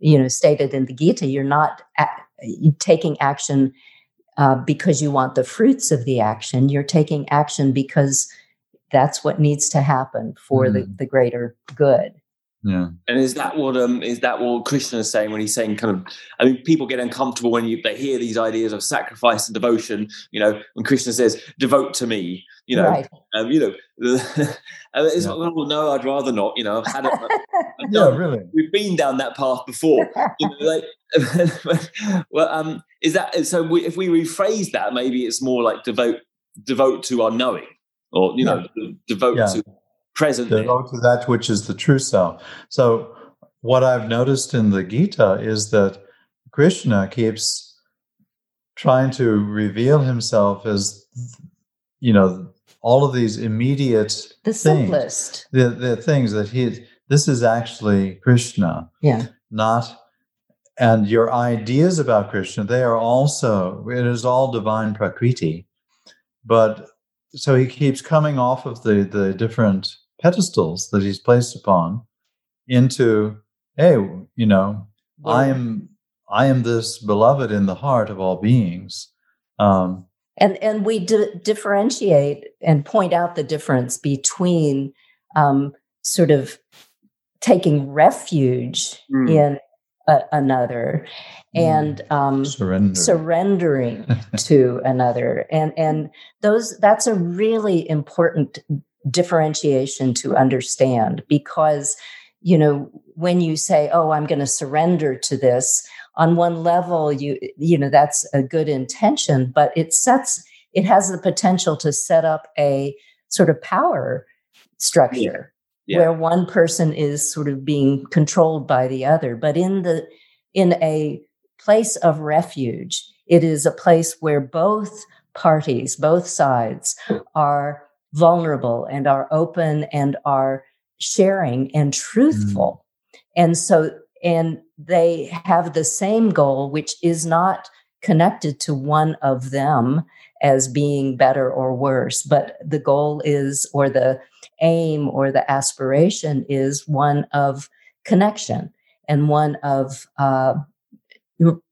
you know, stated in the Gita. You're not a- taking action uh, because you want the fruits of the action. You're taking action because that's what needs to happen for mm. the, the greater good. Yeah. And is that what um is that what Krishna is saying when he's saying kind of, I mean, people get uncomfortable when you they hear these ideas of sacrifice and devotion, you know, when Krishna says, devote to me, you know, right. um, you know, it's yeah. like, oh no, I'd rather not, you know, I've had it. I've no, done, really. We've been down that path before. You know, like, well, um, is that, so we, if we rephrase that, maybe it's more like devote, devote to our knowing, or, you yeah. know, devote yeah. to. Present. Devote to that which is the true self. So what I've noticed in the Gita is that Krishna keeps trying to reveal himself as, you know, all of these immediate the simplest. things. The simplest. The things that he, this is actually Krishna. Yeah. Not, and your ideas about Krishna, they are also, it is all divine prakriti. But so he keeps coming off of the, the different pedestals that he's placed upon into, hey, you know, yeah. I am I am this beloved in the heart of all beings. Um, and and we d- differentiate and point out the difference between um, sort of taking refuge mm. in a, another mm. and um, Surrender. surrendering to another. And and those that's a really important differentiation to understand, because, you know, when you say, oh, I'm going to surrender to this, on one level, you you know, that's a good intention, but it sets it has the potential to set up a sort of power structure yeah. Yeah. where one person is sort of being controlled by the other. But in the in a place of refuge, it is a place where both parties, both sides are vulnerable and are open and are sharing and truthful. Mm. And so, and they have the same goal, which is not connected to one of them as being better or worse, but the goal is, or the aim or the aspiration is one of connection and one of uh,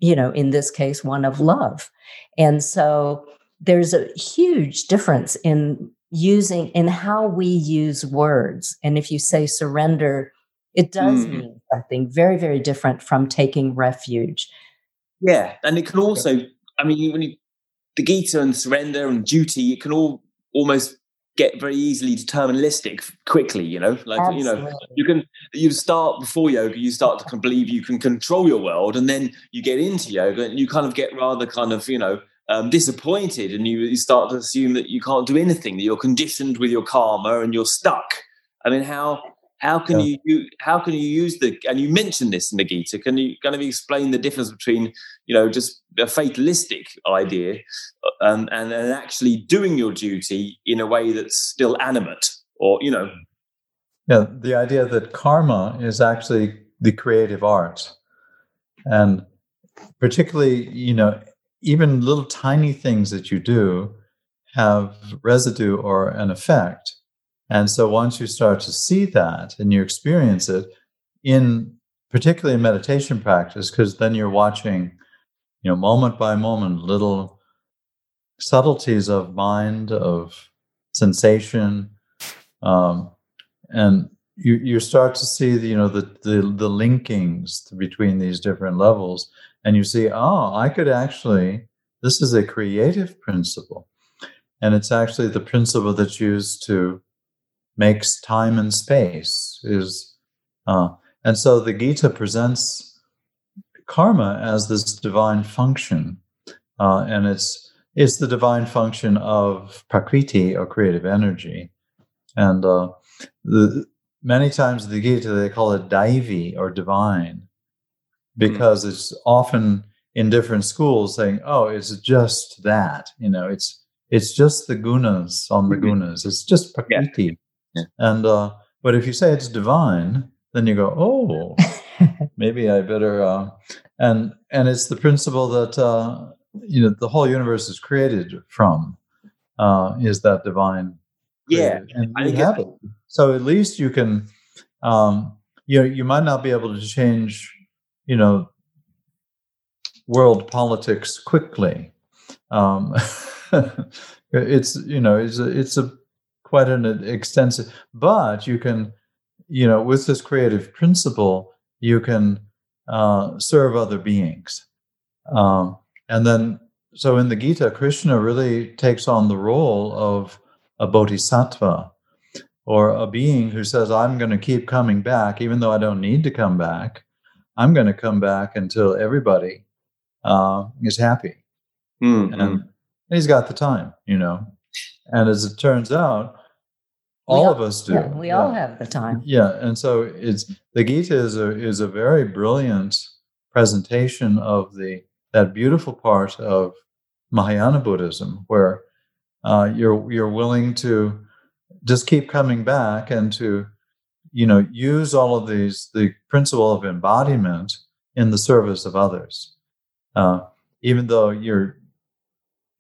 you know, in this case, one of love. And so there's a huge difference in using, in how we use words. And if you say surrender, it does mm. mean something very, very different from taking refuge. Yeah. And it can also, I mean, when you, the Gita and surrender and duty, it can all almost get very easily deterministic quickly, you know, like, Absolutely. you know, you can, you start before yoga, you start to believe you can control your world. And then you get into yoga and you kind of get rather kind of, you know, um, disappointed. And you, you start to assume that you can't do anything, that you're conditioned with your karma and you're stuck. I mean, how, how can yeah. you, how can you use the, and you mentioned this in the Gita, can you kind of explain the difference between, you know, just a fatalistic idea um, and, and actually doing your duty in a way that's still animate or, you know. Yeah, the idea that karma is actually the creative art. And particularly, you know, even little tiny things that you do have residue or an effect. And so once you start to see that and you experience it, in particularly in meditation practice, because then you're watching, you know, moment by moment, little subtleties of mind, of sensation, um, and you you start to see the, you know, the the the linkings between these different levels, and you see, oh, I could actually, this is a creative principle, and it's actually the principle that's used to makes time and space is, uh, and so the Gita presents karma as this divine function, uh, and it's it's the divine function of prakriti or creative energy, and uh, the, many times in the Gita they call it daivi or divine, because mm. it's often in different schools saying, oh, it's just that, you know, it's it's just the gunas on the gunas, it's just prakriti, yeah. Yeah. and uh, but if you say it's divine, then you go, oh. Maybe I better, uh, and and it's the principle that uh, you know the whole universe is created from uh, is that divine. Yeah, and I have it. So at least you can, um, you know, you might not be able to change, you know, world politics quickly. Um, it's you know it's a, it's a quite an extensive, but you can, you know, with this creative principle, you can uh, serve other beings. Um, and then, so in the Gita, Krishna really takes on the role of a bodhisattva, or a being who says, I'm going to keep coming back, even though I don't need to come back. I'm going to come back until everybody uh, is happy. Mm-hmm. And, and he's got the time, you know. And as it turns out, All, all of us do. Yeah, we yeah. all have the time. Yeah, and so it's the Gita is a is a very brilliant presentation of the that beautiful part of Mahayana Buddhism, where uh, you're you're willing to just keep coming back and to, you know, use all of these the principle of embodiment in the service of others, uh, even though you're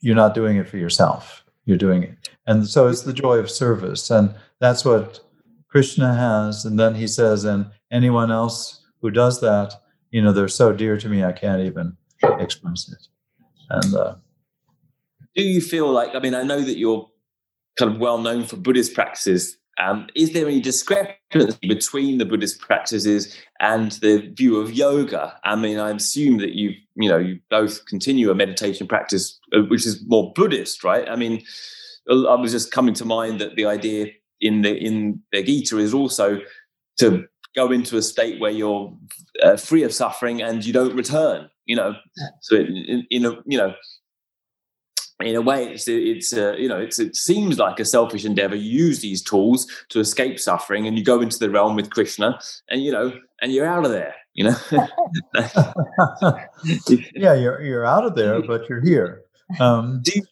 you're not doing it for yourself. You're doing it. And so it's the joy of service. And that's what Krishna has. And then he says, and anyone else who does that, you know, they're so dear to me, I can't even express it. And uh, do you feel like, I mean, I know that you're kind of well known for Buddhist practices. Um, is there any discrepancy between the Buddhist practices and the view of yoga? I mean, I assume that you, you know, you both continue a meditation practice, which is more Buddhist, right? I mean, I was just coming to mind that the idea in the in the Gita is also to go into a state where you're uh, free of suffering and you don't return. You know, so in, in a you know. In a way, it's it's uh, you know it's it seems like a selfish endeavor. You use these tools to escape suffering, and you go into the realm with Krishna, and you know, and you're out of there. You know, yeah, you're you're out of there, but you're here. Um, do you,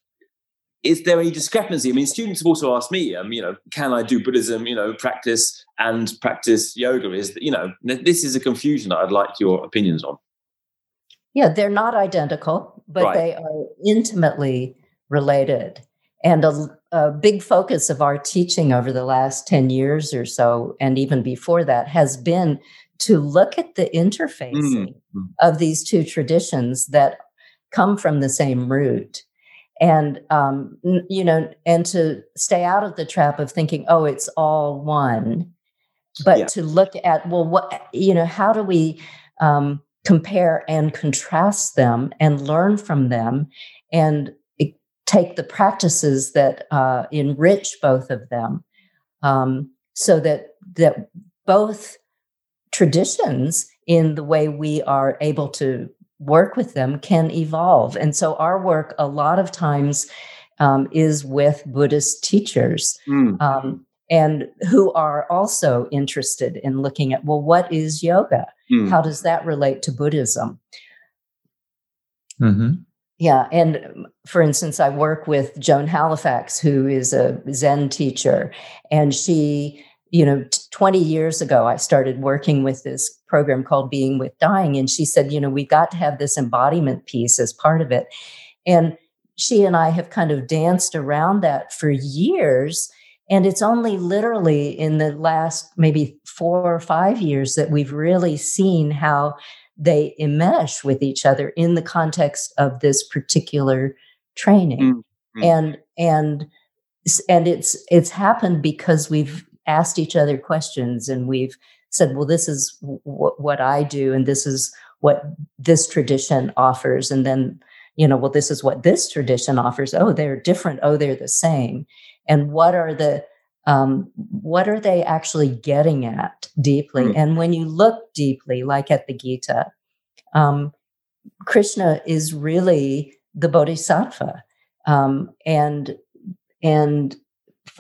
is there any discrepancy? I mean, students have also asked me, um, you know, can I do Buddhism? You know, practice and practice yoga. Is you know, this is a confusion that I'd like your opinions on. Yeah, they're not identical, but right. they are intimately related. And a, a big focus of our teaching over the last ten years or so, and even before that, has been to look at the interfacing mm-hmm. of these two traditions that come from the same root. And, um, you know, and to stay out of the trap of thinking, oh, it's all one, but yeah. to look at, well, what, you know, how do we um, compare and contrast them and learn from them and take the practices that uh, enrich both of them um, so that that both traditions in the way we are able to work with them can evolve. And so our work a lot of times um, is with Buddhist teachers mm. um, and who are also interested in looking at, well, what is yoga? Mm. How does that relate to Buddhism? Mm-hmm. Yeah. And for instance, I work with Joan Halifax, who is a Zen teacher, and she You know, twenty years ago, I started working with this program called Being with Dying. And she said, you know, we've got to have this embodiment piece as part of it. And she and I have kind of danced around that for years. And it's only literally in the last maybe four or five years that we've really seen how they enmesh with each other in the context of this particular training. Mm-hmm. And, and, and it's, it's happened because we've asked each other questions and we've said, well, this is w- what I do. And this is what this tradition offers. And then, you know, well, this is what this tradition offers. Oh, they're different. Oh, they're the same. And what are the, um, what are they actually getting at deeply? Mm. And when you look deeply, like at the Gita, um, Krishna is really the Bodhisattva. Um, and, and,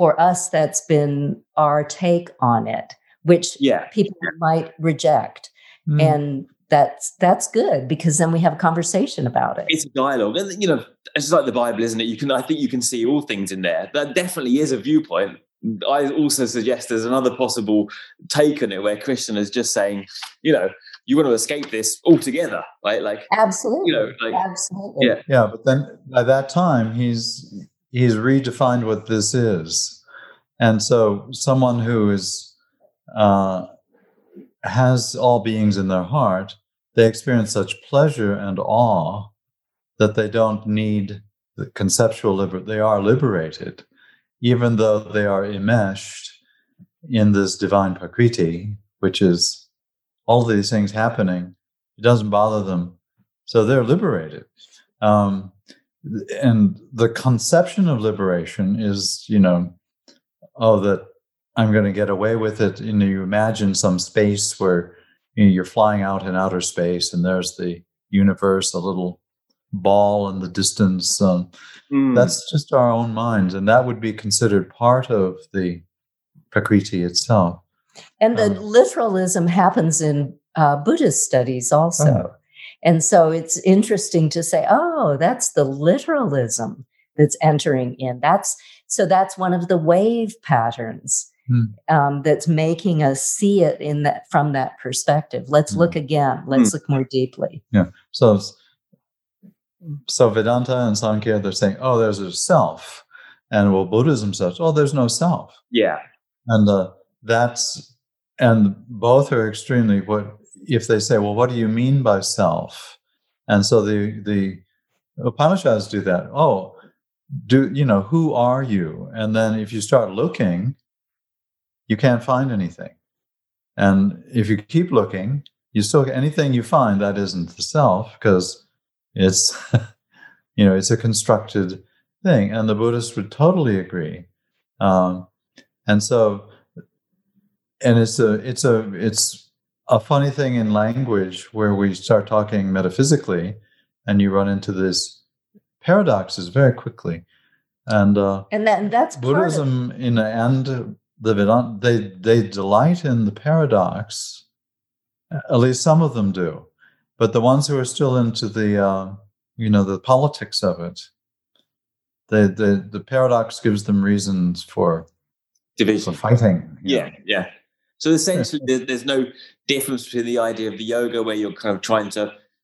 For us, that's been our take on it, which yeah. people yeah. might reject. Mm. And that's that's good, because then we have a conversation about it. It's a dialogue. And, you know, it's like the Bible, isn't it? You can, I think you can see all things in there. That definitely is a viewpoint. I also suggest there's another possible take on it where Christian is just saying, you know, you want to escape this altogether, right? Like, absolutely. You know, like, absolutely. Yeah. yeah, but then by that time, he's... He's redefined what this is. And so someone who is uh, has all beings in their heart, they experience such pleasure and awe that they don't need the conceptual liber- they are liberated, even though they are enmeshed in this divine Prakriti, which is all these things happening. It doesn't bother them. So they're liberated. Um, And the conception of liberation is, you know, oh, that I'm going to get away with it. And you imagine some space where you know, you're flying out in outer space and there's the universe, a little ball in the distance. Um, mm. That's just our own minds. And that would be considered part of the Prakriti itself. And the um, literalism happens in uh, Buddhist studies also. Oh. And so it's interesting to say, oh, that's the literalism that's entering in. That's so that's one of the wave patterns mm. um, that's making us see it in that from that perspective. Let's mm. look again. Let's mm. look more deeply. Yeah. So, so Vedanta and Sankhya, they're saying, oh, there's a self, and well, Buddhism says, oh, there's no self. Yeah. And uh, that's and both are extremely what. If they say, well, what do you mean by self? And so the the Upanishads do that. Oh, do you know, who are you? And then if you start looking, you can't find anything. And if you keep looking, you still anything you find that isn't the self, because it's you know it's a constructed thing. And the Buddhists would totally agree. Um, and so, and it's a it's a it's A funny thing in language where we start talking metaphysically and you run into this paradoxes very quickly. And uh, and, that, and that's Buddhism part of- in the end, the Vedanta, they, they delight in the paradox, at least some of them do. But the ones who are still into the, uh, you know, the politics of it, they, they, the paradox gives them reasons for, division. for fighting. Yeah, know. yeah. So essentially, there's no difference between the idea of the yoga where you're kind of trying to,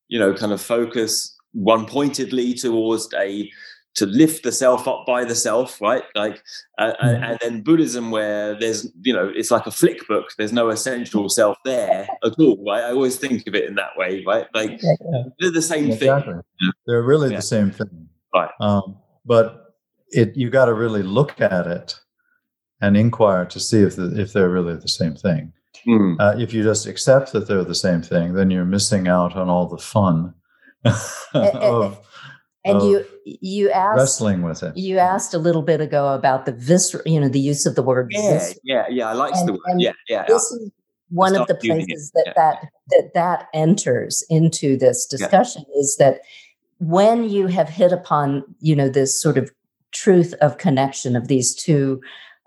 you know, kind of focus one pointedly towards a to lift the self up by the self, right? Like, uh, mm-hmm. and then Buddhism, where there's, you know, it's like a flick book. There's no essential self there at all, right? I always think of it in that way, right? Like, yeah, yeah. they're the same exactly. thing. They're really yeah. the same thing. Right. Um, but it you got to really look at it and inquire to see if the, if they're really the same thing. Mm. Uh, if you just accept that they're the same thing, then you're missing out on all the fun of... And you, you asked wrestling with it. You asked a little bit ago about the visceral, you know, the use of the word. Yeah, visceral. yeah, yeah. I like the word. Yeah, yeah. This is one of the places that, yeah. that that that enters into this discussion yeah. is that when you have hit upon, you know, this sort of truth of connection of these two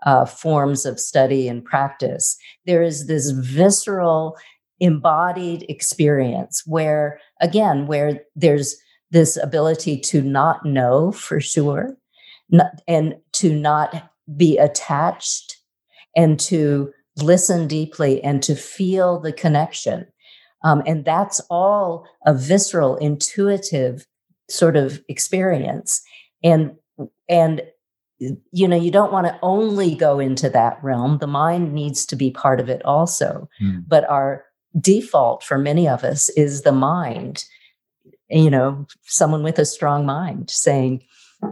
uh, forms of study and practice, there is this visceral, embodied experience where, again, where there's this ability to not know for sure, not, and to not be attached, and to listen deeply and to feel the connection. Um, and that's all a visceral, intuitive sort of experience. And, and you know, you don't want to only go into that realm. The mind needs to be part of it also. Mm. But our default for many of us is the mind. You know, someone with a strong mind saying,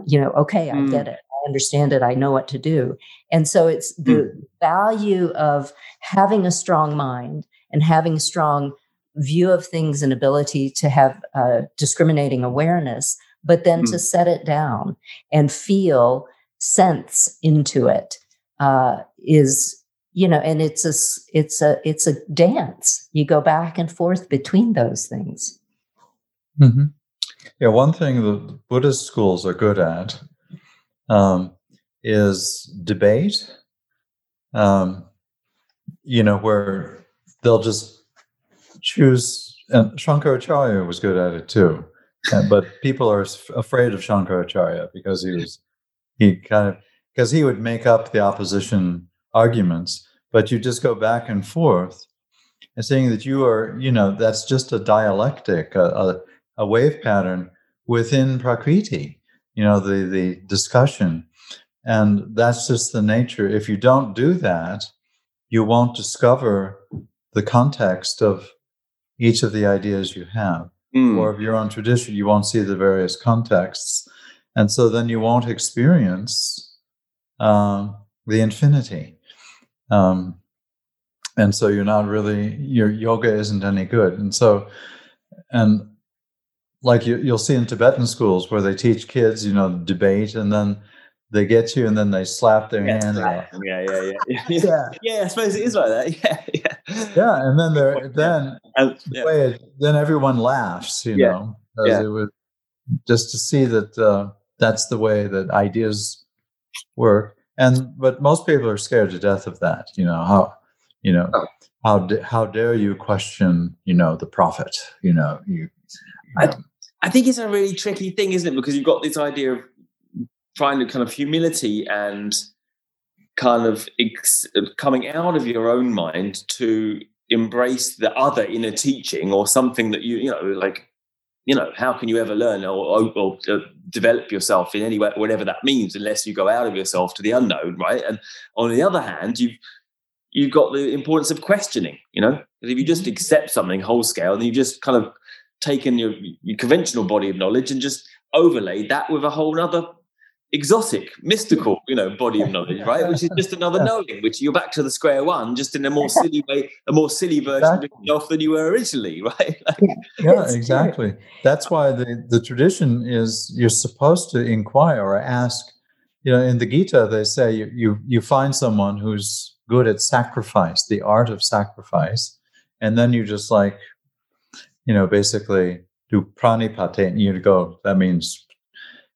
you know, okay, I mm. get it. I understand it. I know what to do. And so it's the mm. value of having a strong mind and having a strong view of things and ability to have uh, discriminating awareness, but then mm. to set it down and feel sense into it uh, is, you know, and it's a, it's a, it's a dance. You go back and forth between those things. Mm-hmm. Yeah, one thing the Buddhist schools are good at um, is debate, um, you know, where they'll just choose, and Shankaracharya was good at it too, and, but people are afraid of Shankaracharya because he was, he kind of, because he would make up the opposition arguments, but you just go back and forth and saying that you are, you know, that's just a dialectic, a, a a wave pattern within Prakriti, you know, the, the discussion. And that's just the nature. If you don't do that, you won't discover the context of each of the ideas you have. Mm. Or of your own tradition, you won't see the various contexts. And so then you won't experience um, the infinity. Um, and so you're not really, your yoga isn't any good. And so, and Like you, you'll see in Tibetan schools where they teach kids, you know, debate, and then they get you, and then they slap their yeah, hand. Right. Out. Yeah, yeah, yeah, yeah. yeah. Yeah, I suppose it is like that. Yeah, yeah. Yeah, and then they're then yeah. the way it, then everyone laughs, you yeah. know, yeah. It was, just to see that uh, that's the way that ideas work. And but most people are scared to death of that. You know how, you know oh. how d- how dare you question, you know, the prophet? You know you. I, I think it's a really tricky thing, isn't it? Because you've got this idea of trying to kind of humility and kind of ex- coming out of your own mind to embrace the other inner teaching or something that you, you know, like, you know, how can you ever learn or, or, or develop yourself in any way, whatever that means, unless you go out of yourself to the unknown, right? And on the other hand, you've, you've got the importance of questioning, you know? Because if you just accept something whole scale, then you just kind of taken your, your conventional body of knowledge and just overlaid that with a whole other exotic, mystical, you know, body of knowledge, right? Which is just another knowing, which you're back to the square one, just in a more silly way, a more silly version exactly. of yourself than you were originally, right? Like, yeah, exactly. That's why the, the tradition is you're supposed to inquire or ask, you know, in the Gita, they say you, you, you find someone who's good at sacrifice, the art of sacrifice, and then you just like, you know, basically do pranipatin, you go, that means,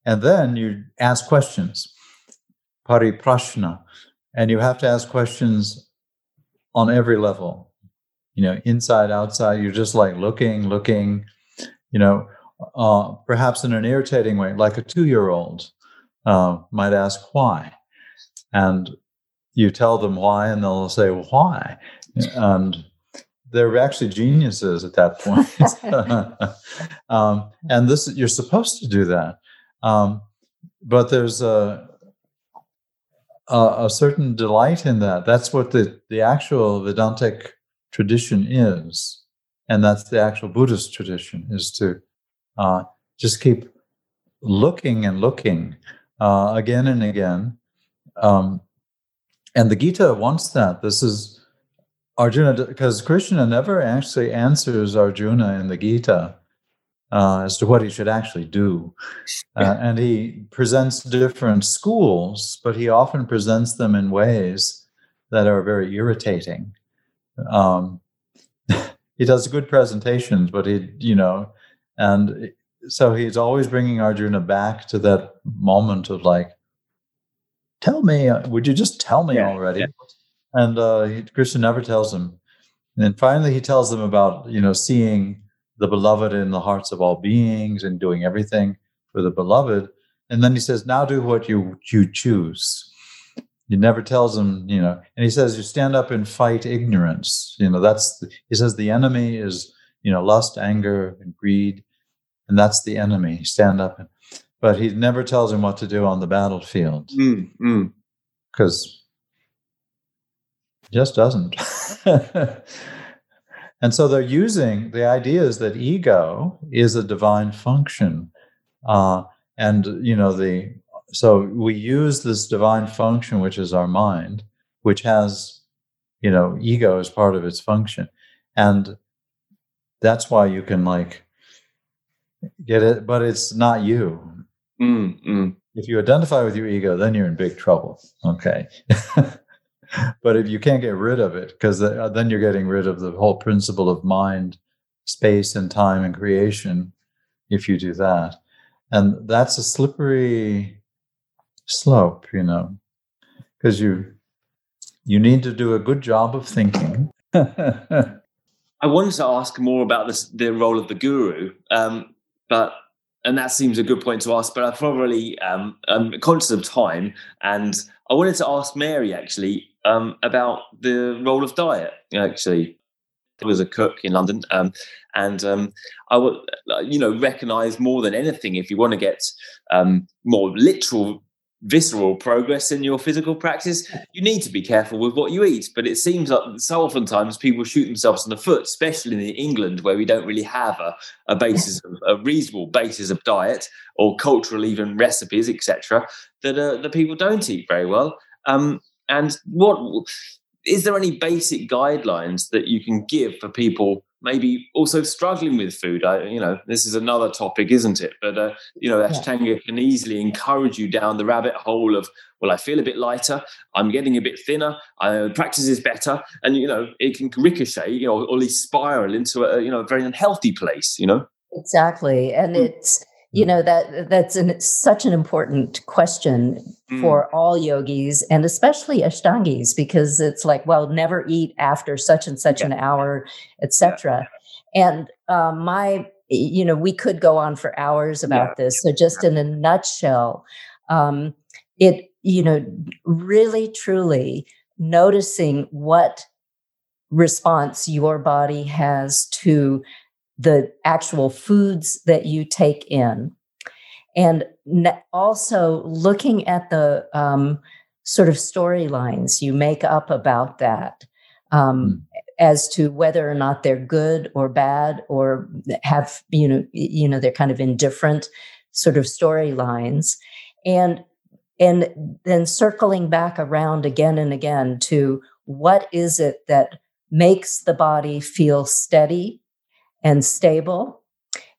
and then you ask questions, pariprashna, and you have to ask questions on every level, you know, inside, outside, you're just like looking, looking, you know, uh, perhaps in an irritating way, like a two-year-old uh, might ask why, and you tell them why, and they'll say, well, why? And they're actually geniuses at that point. um, and this, you're supposed to do that. Um, but there's a, a a certain delight in that. That's what the, the actual Vedantic tradition is, and that's the actual Buddhist tradition, is to uh, just keep looking and looking uh, again and again. Um, and the Gita wants that. This is Arjuna, because Krishna never actually answers Arjuna in the Gita uh, as to what he should actually do. Uh, and he presents different schools, but he often presents them in ways that are very irritating. Um, he does good presentations, but he, you know, and so he's always bringing Arjuna back to that moment of like, tell me, would you just tell me yeah, already? Yeah. And uh, he, Krishna never tells him. And then finally he tells them about, you know, seeing the beloved in the hearts of all beings and doing everything for the beloved. And then he says, now do what you, you choose. He never tells them, you know, and he says, you stand up and fight ignorance. You know, that's, the, he says the enemy is, you know, lust, anger, and greed. And that's the enemy, stand up. And, but he never tells him what to do on the battlefield. Mm, mm. 'Cause just doesn't. And so they're using the ideas that ego is a divine function. Uh, and, you know, the so we use this divine function, which is our mind, which has, you know, ego as part of its function. And that's why you can, like, get it, but it's not you. Mm-hmm. If you identify with your ego, then you're in big trouble. Okay. But if you can't get rid of it, because then you're getting rid of the whole principle of mind, space, and time, and creation, if you do that. And that's a slippery slope, you know, because you you need to do a good job of thinking. I wanted to ask more about this, the role of the guru, um, but and that seems a good point to ask, but I probably um, I'm conscious of time, and I wanted to ask Mary, actually, Um, about the role of diet. Actually, I was a cook in London, um, and um, I would, you know, recognise more than anything, if you want to get um, more literal, visceral progress in your physical practice, you need to be careful with what you eat. But it seems like so oftentimes people shoot themselves in the foot, especially in England, where we don't really have a, a basis, of, a reasonable basis of diet or cultural even recipes, et cetera. That uh, the people don't eat very well. Um, And what is there any basic guidelines that you can give for people maybe also struggling with food? I, you know, this is another topic, isn't it? But, uh, you know, Ashtanga can easily encourage you down the rabbit hole of, well, I feel a bit lighter, I'm getting a bit thinner, I, practice is better. And, you know, it can ricochet, you know, or at least spiral into a, you know, a very unhealthy place, you know? Exactly. And it's, you know, that that's an, such an important question mm. for all yogis, and especially Ashtangis, because it's like, well, never eat after such and such yeah. an hour, et cetera. Yeah. And um, my, you know, we could go on for hours about yeah. this. So just in a nutshell, um, it, you know, really, truly noticing what response your body has to the actual foods that you take in, and ne- also looking at the um, sort of storylines you make up about that um, mm. as to whether or not they're good or bad, or have, you know, you know, they're kind of indifferent sort of storylines, and and then circling back around again and again to what is it that makes the body feel steady and stable,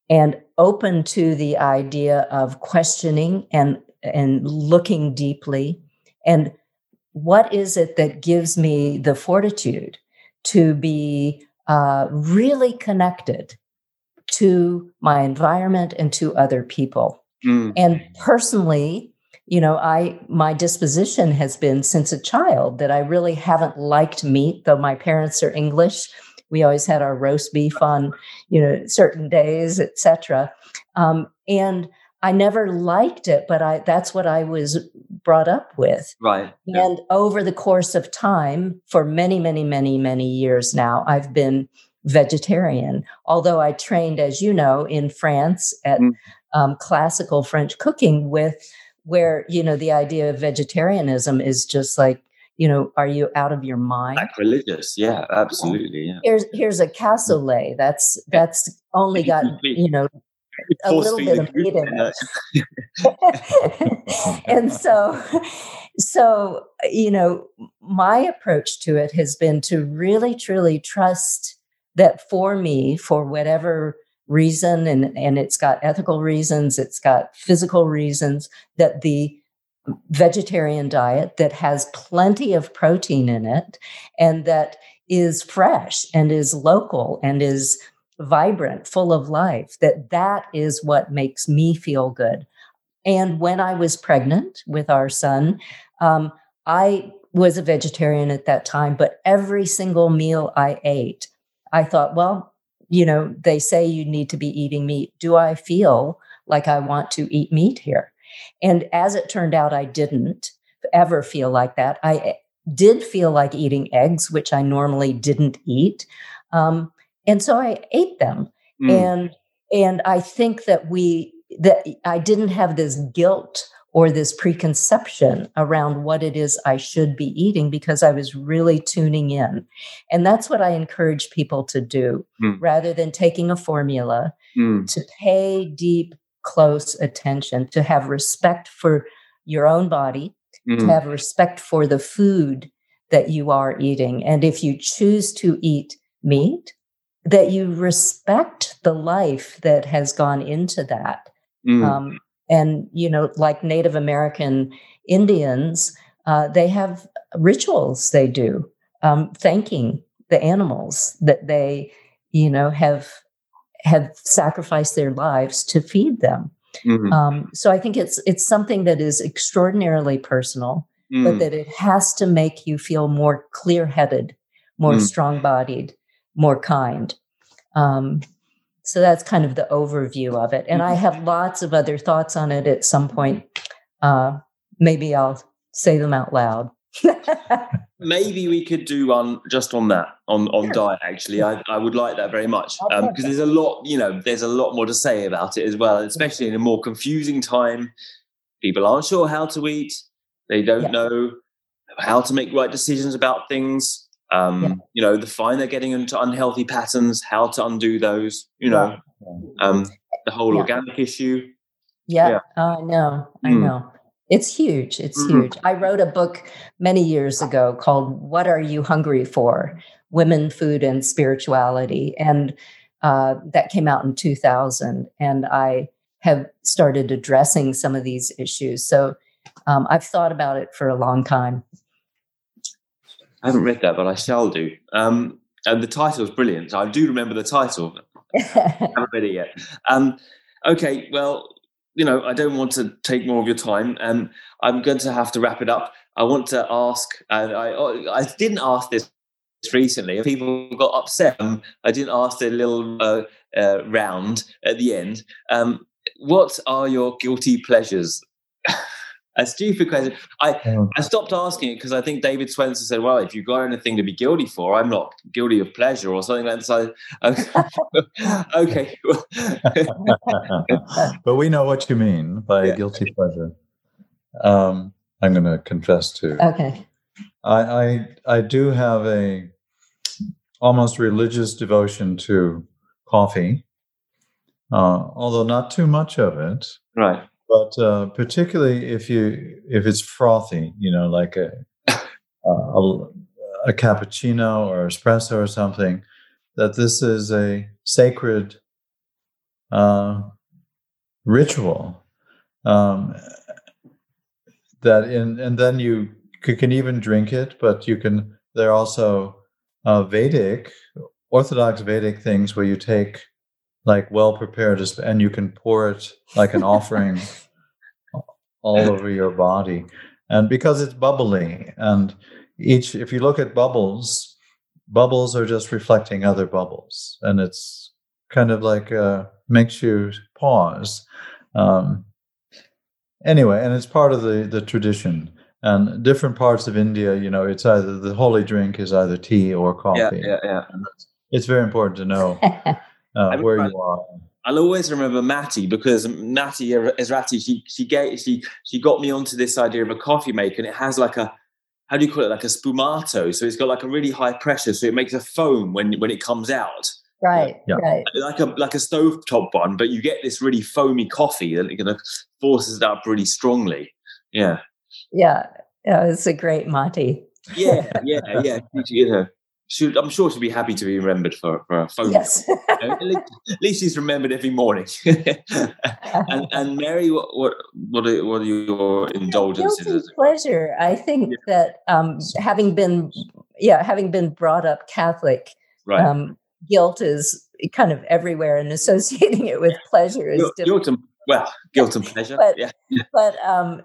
and open to the idea of questioning and and looking deeply. And what is it that gives me the fortitude to be uh, really connected to my environment and to other people? Mm. And personally, you know, I my disposition has been since a child that I really haven't liked meat, though my parents are English. We always had our roast beef on, you know, certain days, et cetera. Um, and I never liked it, but I that's what I was brought up with. Right. Yeah. And over the course of time, for many, many, many, many years now, I've been vegetarian, although I trained, as you know, in France at mm. um, classical French cooking with where, you know, the idea of vegetarianism is just like, you know, are you out of your mind? Sacrilegious, yeah, absolutely. Yeah. Here's here's a cassoulet. That's that's only got, you know, a little bit of meat in it. And so, so, you know, my approach to it has been to really, truly trust that for me, for whatever reason, and, and it's got ethical reasons, it's got physical reasons, that the vegetarian diet that has plenty of protein in it and that is fresh and is local and is vibrant, full of life, that that is what makes me feel good. And when I was pregnant with our son, um, I was a vegetarian at that time, but every single meal I ate, I thought, well, you know, they say you need to be eating meat. Do I feel like I want to eat meat here? And as it turned out, I didn't ever feel like that. I did feel like eating eggs, which I normally didn't eat. Um, and so I ate them. Mm. And, and I think that we, that I didn't have this guilt or this preconception around what it is I should be eating because I was really tuning in. And that's what I encourage people to do mm. rather than taking a formula, mm. to pay deep, close attention, to have respect for your own body, mm. to have respect for the food that you are eating. And if you choose to eat meat, that you respect the life that has gone into that. Mm. Um, and, you know, like Native American Indians, uh, they have rituals they do, um, thanking the animals that they, you know, have have sacrificed their lives to feed them. Mm-hmm. Um, so I think it's it's something that is extraordinarily personal, mm. but that it has to make you feel more clear-headed, more mm. strong-bodied, more kind. Um, so that's kind of the overview of it. And mm-hmm. I have lots of other thoughts on it at some point. Uh, maybe I'll say them out loud. Maybe we could do one just on that, on, on sure. diet, actually. I, I would like that very much because um, there's a lot, you know, there's a lot more to say about it as well, especially in a more confusing time. People aren't sure how to eat. They don't yeah. know how to make right decisions about things. Um, yeah. You know, the fine they're getting into unhealthy patterns, how to undo those, you know, yeah. um, the whole yeah. organic issue. Yeah, I yeah. uh, know, I mm. know. It's huge. It's mm-hmm. huge. I wrote a book many years ago called What Are You Hungry For? Women, Food and Spirituality. And uh, that came out in two thousand. And I have started addressing some of these issues. So um, I've thought about it for a long time. I haven't read that, but I shall do. Um, and the title is brilliant. I do remember the title. I haven't read it yet. Um, okay, well... You know, I don't want to take more of your time, and I'm going to have to wrap it up. I want to ask, and I I didn't ask this recently. People got upset. Um, I didn't ask their little uh, uh, round at the end. Um, what are your guilty pleasures? A stupid question. I, oh. I stopped asking it because I think David Swenson said, well, if you've got anything to be guilty for, I'm not guilty of pleasure or something like that. So, okay. But we know what you mean by yeah. guilty pleasure. Um, I'm going to confess to. Okay. I, I I do have a almost religious devotion to coffee, uh, although not too much of it. Right. But uh, particularly if you if it's frothy, you know, like a, a a cappuccino or espresso or something, that this is a sacred uh, ritual. Um, that in and then you can even drink it, but you can. There are also uh, Vedic, Orthodox Vedic things where you take. Like well prepared, and you can pour it like an offering all over your body, and because it's bubbly, and each if you look at bubbles, bubbles are just reflecting other bubbles, and it's kind of like uh, makes you pause. Um, anyway, and it's part of the the tradition, and different parts of India, you know, it's either the holy drink is either tea or coffee. Yeah, yeah, yeah. It's very important to know. Uh, where you are. I'll always remember Matty, because Matty Ezrati, she she gave, she she got me onto this idea of a coffee maker, and it has like a, how do you call it, like a spumato. So it's got like a really high pressure, so it makes a foam when when it comes out. Right, yeah. right. Like a like a stovetop one, but you get this really foamy coffee that it kind of forces it up really strongly. Yeah. Yeah, yeah, it's a great Matty. Yeah, yeah, yeah. You know. She'll, I'm sure she'll be happy to be remembered for, for a phone yes. call. You know, at, least, at least she's remembered every morning. and, and Mary, what what what are, what are your indulgences? Guilty pleasure. I think yeah. that um, having been yeah having been brought up Catholic, right. um, guilt is kind of everywhere, and associating it with pleasure is guilt, difficult. Guilt and, well, guilt and pleasure. but yeah. but um,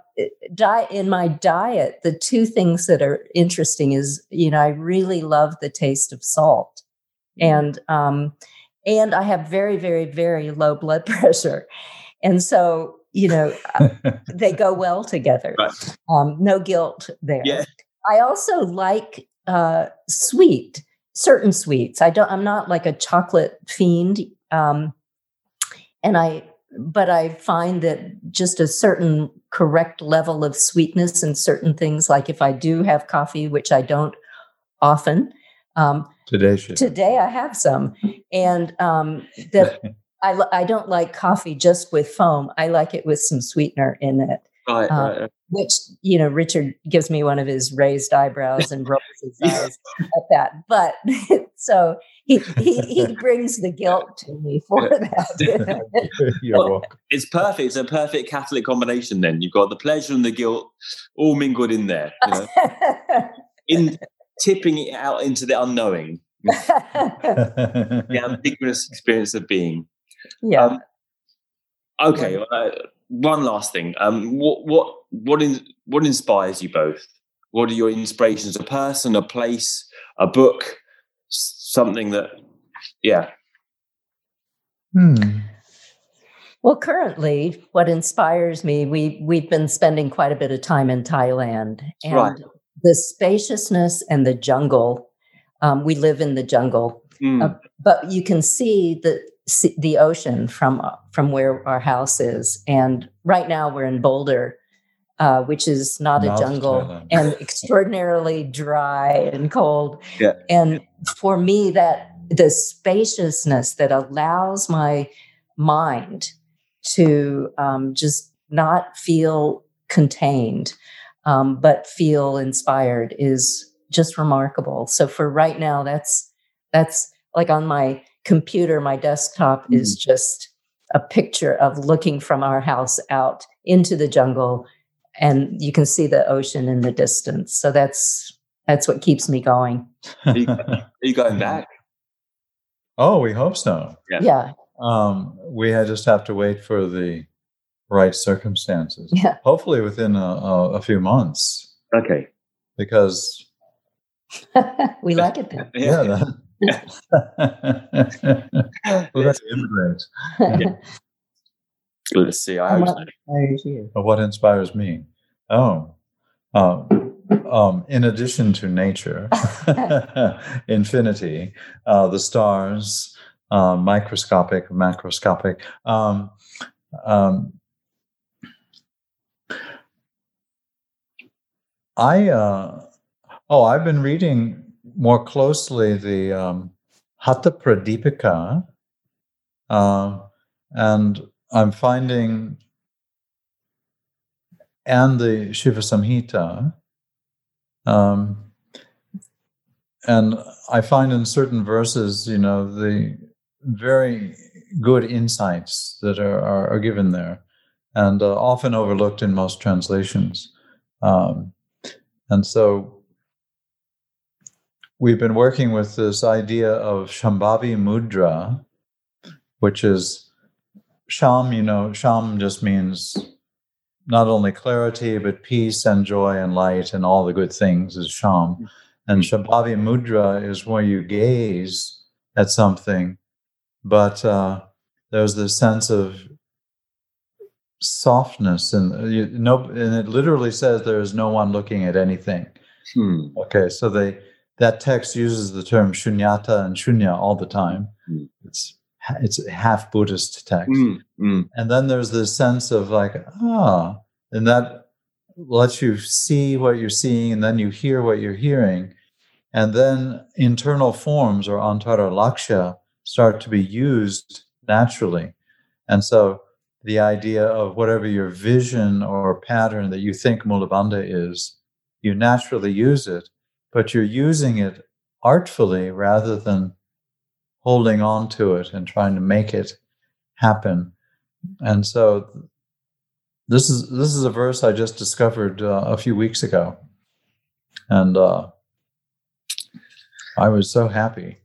di- in my diet, the two things that are interesting is, you know, I really love the taste of salt, and um, and I have very, very, very low blood pressure, and so you know they go well together. Right. Um, no guilt there. Yeah. I also like uh, sweet certain sweets. I don't. I'm not like a chocolate fiend, um, and I. But I find that just a certain correct level of sweetness and certain things, like if I do have coffee, which I don't often, um, today, today I have some, and um, that I, I don't like coffee just with foam. I like it with some sweetener in it, right, um, right, right. which, you know, Richard gives me one of his raised eyebrows and rolls his eyes at that. But so He, he he brings the guilt to me for that. You're well, welcome. It's perfect. It's a perfect Catholic combination then. You've got the pleasure and the guilt all mingled in there. You know? in tipping it out into the unknowing. The ambiguous experience of being. Yeah. Um, okay, yeah. Uh, one last thing. Um, what what what, in, what inspires you both? What are your inspirations? A person, a place, a book? Something that, yeah. Hmm. Well, currently, what inspires me, we, we've been spending quite a bit of time in Thailand. And right. the spaciousness and the jungle, um, we live in the jungle. Mm. Uh, but you can see the see the ocean from, uh, from where our house is. And right now we're in Boulder, Uh, which is not North a jungle Thailand. And extraordinarily dry and cold. Yeah. And for me, that the spaciousness that allows my mind to um, just not feel contained, um, but feel inspired is just remarkable. So for right now, that's that's like on my computer, my desktop mm. is just a picture of looking from our house out into the jungle. And you can see the ocean in the distance. So that's that's what keeps me going. Are you, are you going back? Oh, we hope so. Yeah. yeah. Um, we just have to wait for the right circumstances. Yeah. Hopefully within a, a, a few months. Okay. Because... we like it then. Yeah. That, yeah. We'll have to immigrate. Yeah. Let's see. I what inspires you? What inspires me? Oh, um, um, in addition to nature, infinity, uh, the stars, uh, microscopic, macroscopic, um, um, I, uh, oh, I've been reading more closely the um, Hatha Pradipika, uh, and I'm finding, and the Shiva Samhita, um, and I find in certain verses, you know, the very good insights that are, are, are given there, and uh, often overlooked in most translations. Um, and so we've been working with this idea of Shambhavi Mudra, which is Sham, you know, Sham just means not only clarity, but peace and joy and light and all the good things is Sham. And Shambhavi Mudra is where you gaze at something, but uh, there's this sense of softness. And, you, no, and it literally says there is no one looking at anything. Hmm. Okay, so they that text uses the term shunyata and shunya all the time. Hmm. It's it's half Buddhist text. Mm, mm. And then there's this sense of like, ah, and that lets you see what you're seeing, and then you hear what you're hearing. And then internal forms or antara laksha start to be used naturally. And so the idea of whatever your vision or pattern that you think Mulabandha is, you naturally use it, but you're using it artfully rather than holding on to it and trying to make it happen. And so this is this is a verse I just discovered uh, a few weeks ago, and uh, I was so happy.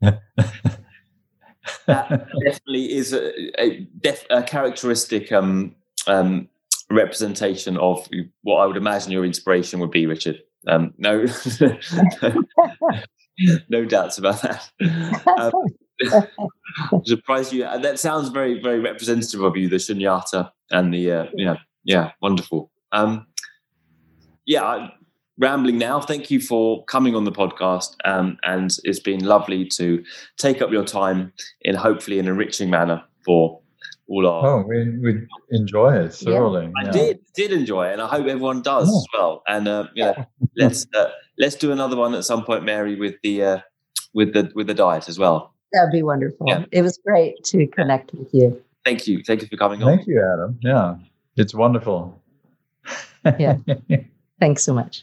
That definitely is a, a, def, a characteristic um, um, representation of what I would imagine your inspiration would be, Richard. Um, no, no doubts about that. Um, I'm surprised you. That sounds very, very representative of you, the shunyata and the uh, yeah, yeah, wonderful. Um, yeah, rambling now. Thank you for coming on the podcast, um, and it's been lovely to take up your time in hopefully an enriching manner for all our. Oh, we, we enjoy it thoroughly. Yeah. I yeah. did did enjoy it, and I hope everyone does yeah. as well. And uh, yeah, let's uh, let's do another one at some point, Mary, with the uh, with the with the diet as well. That'd be wonderful. Yeah. It was great to connect with you. Thank you. Thank you for coming on. Thank you, Adam. Yeah, it's wonderful. Yeah. Thanks so much.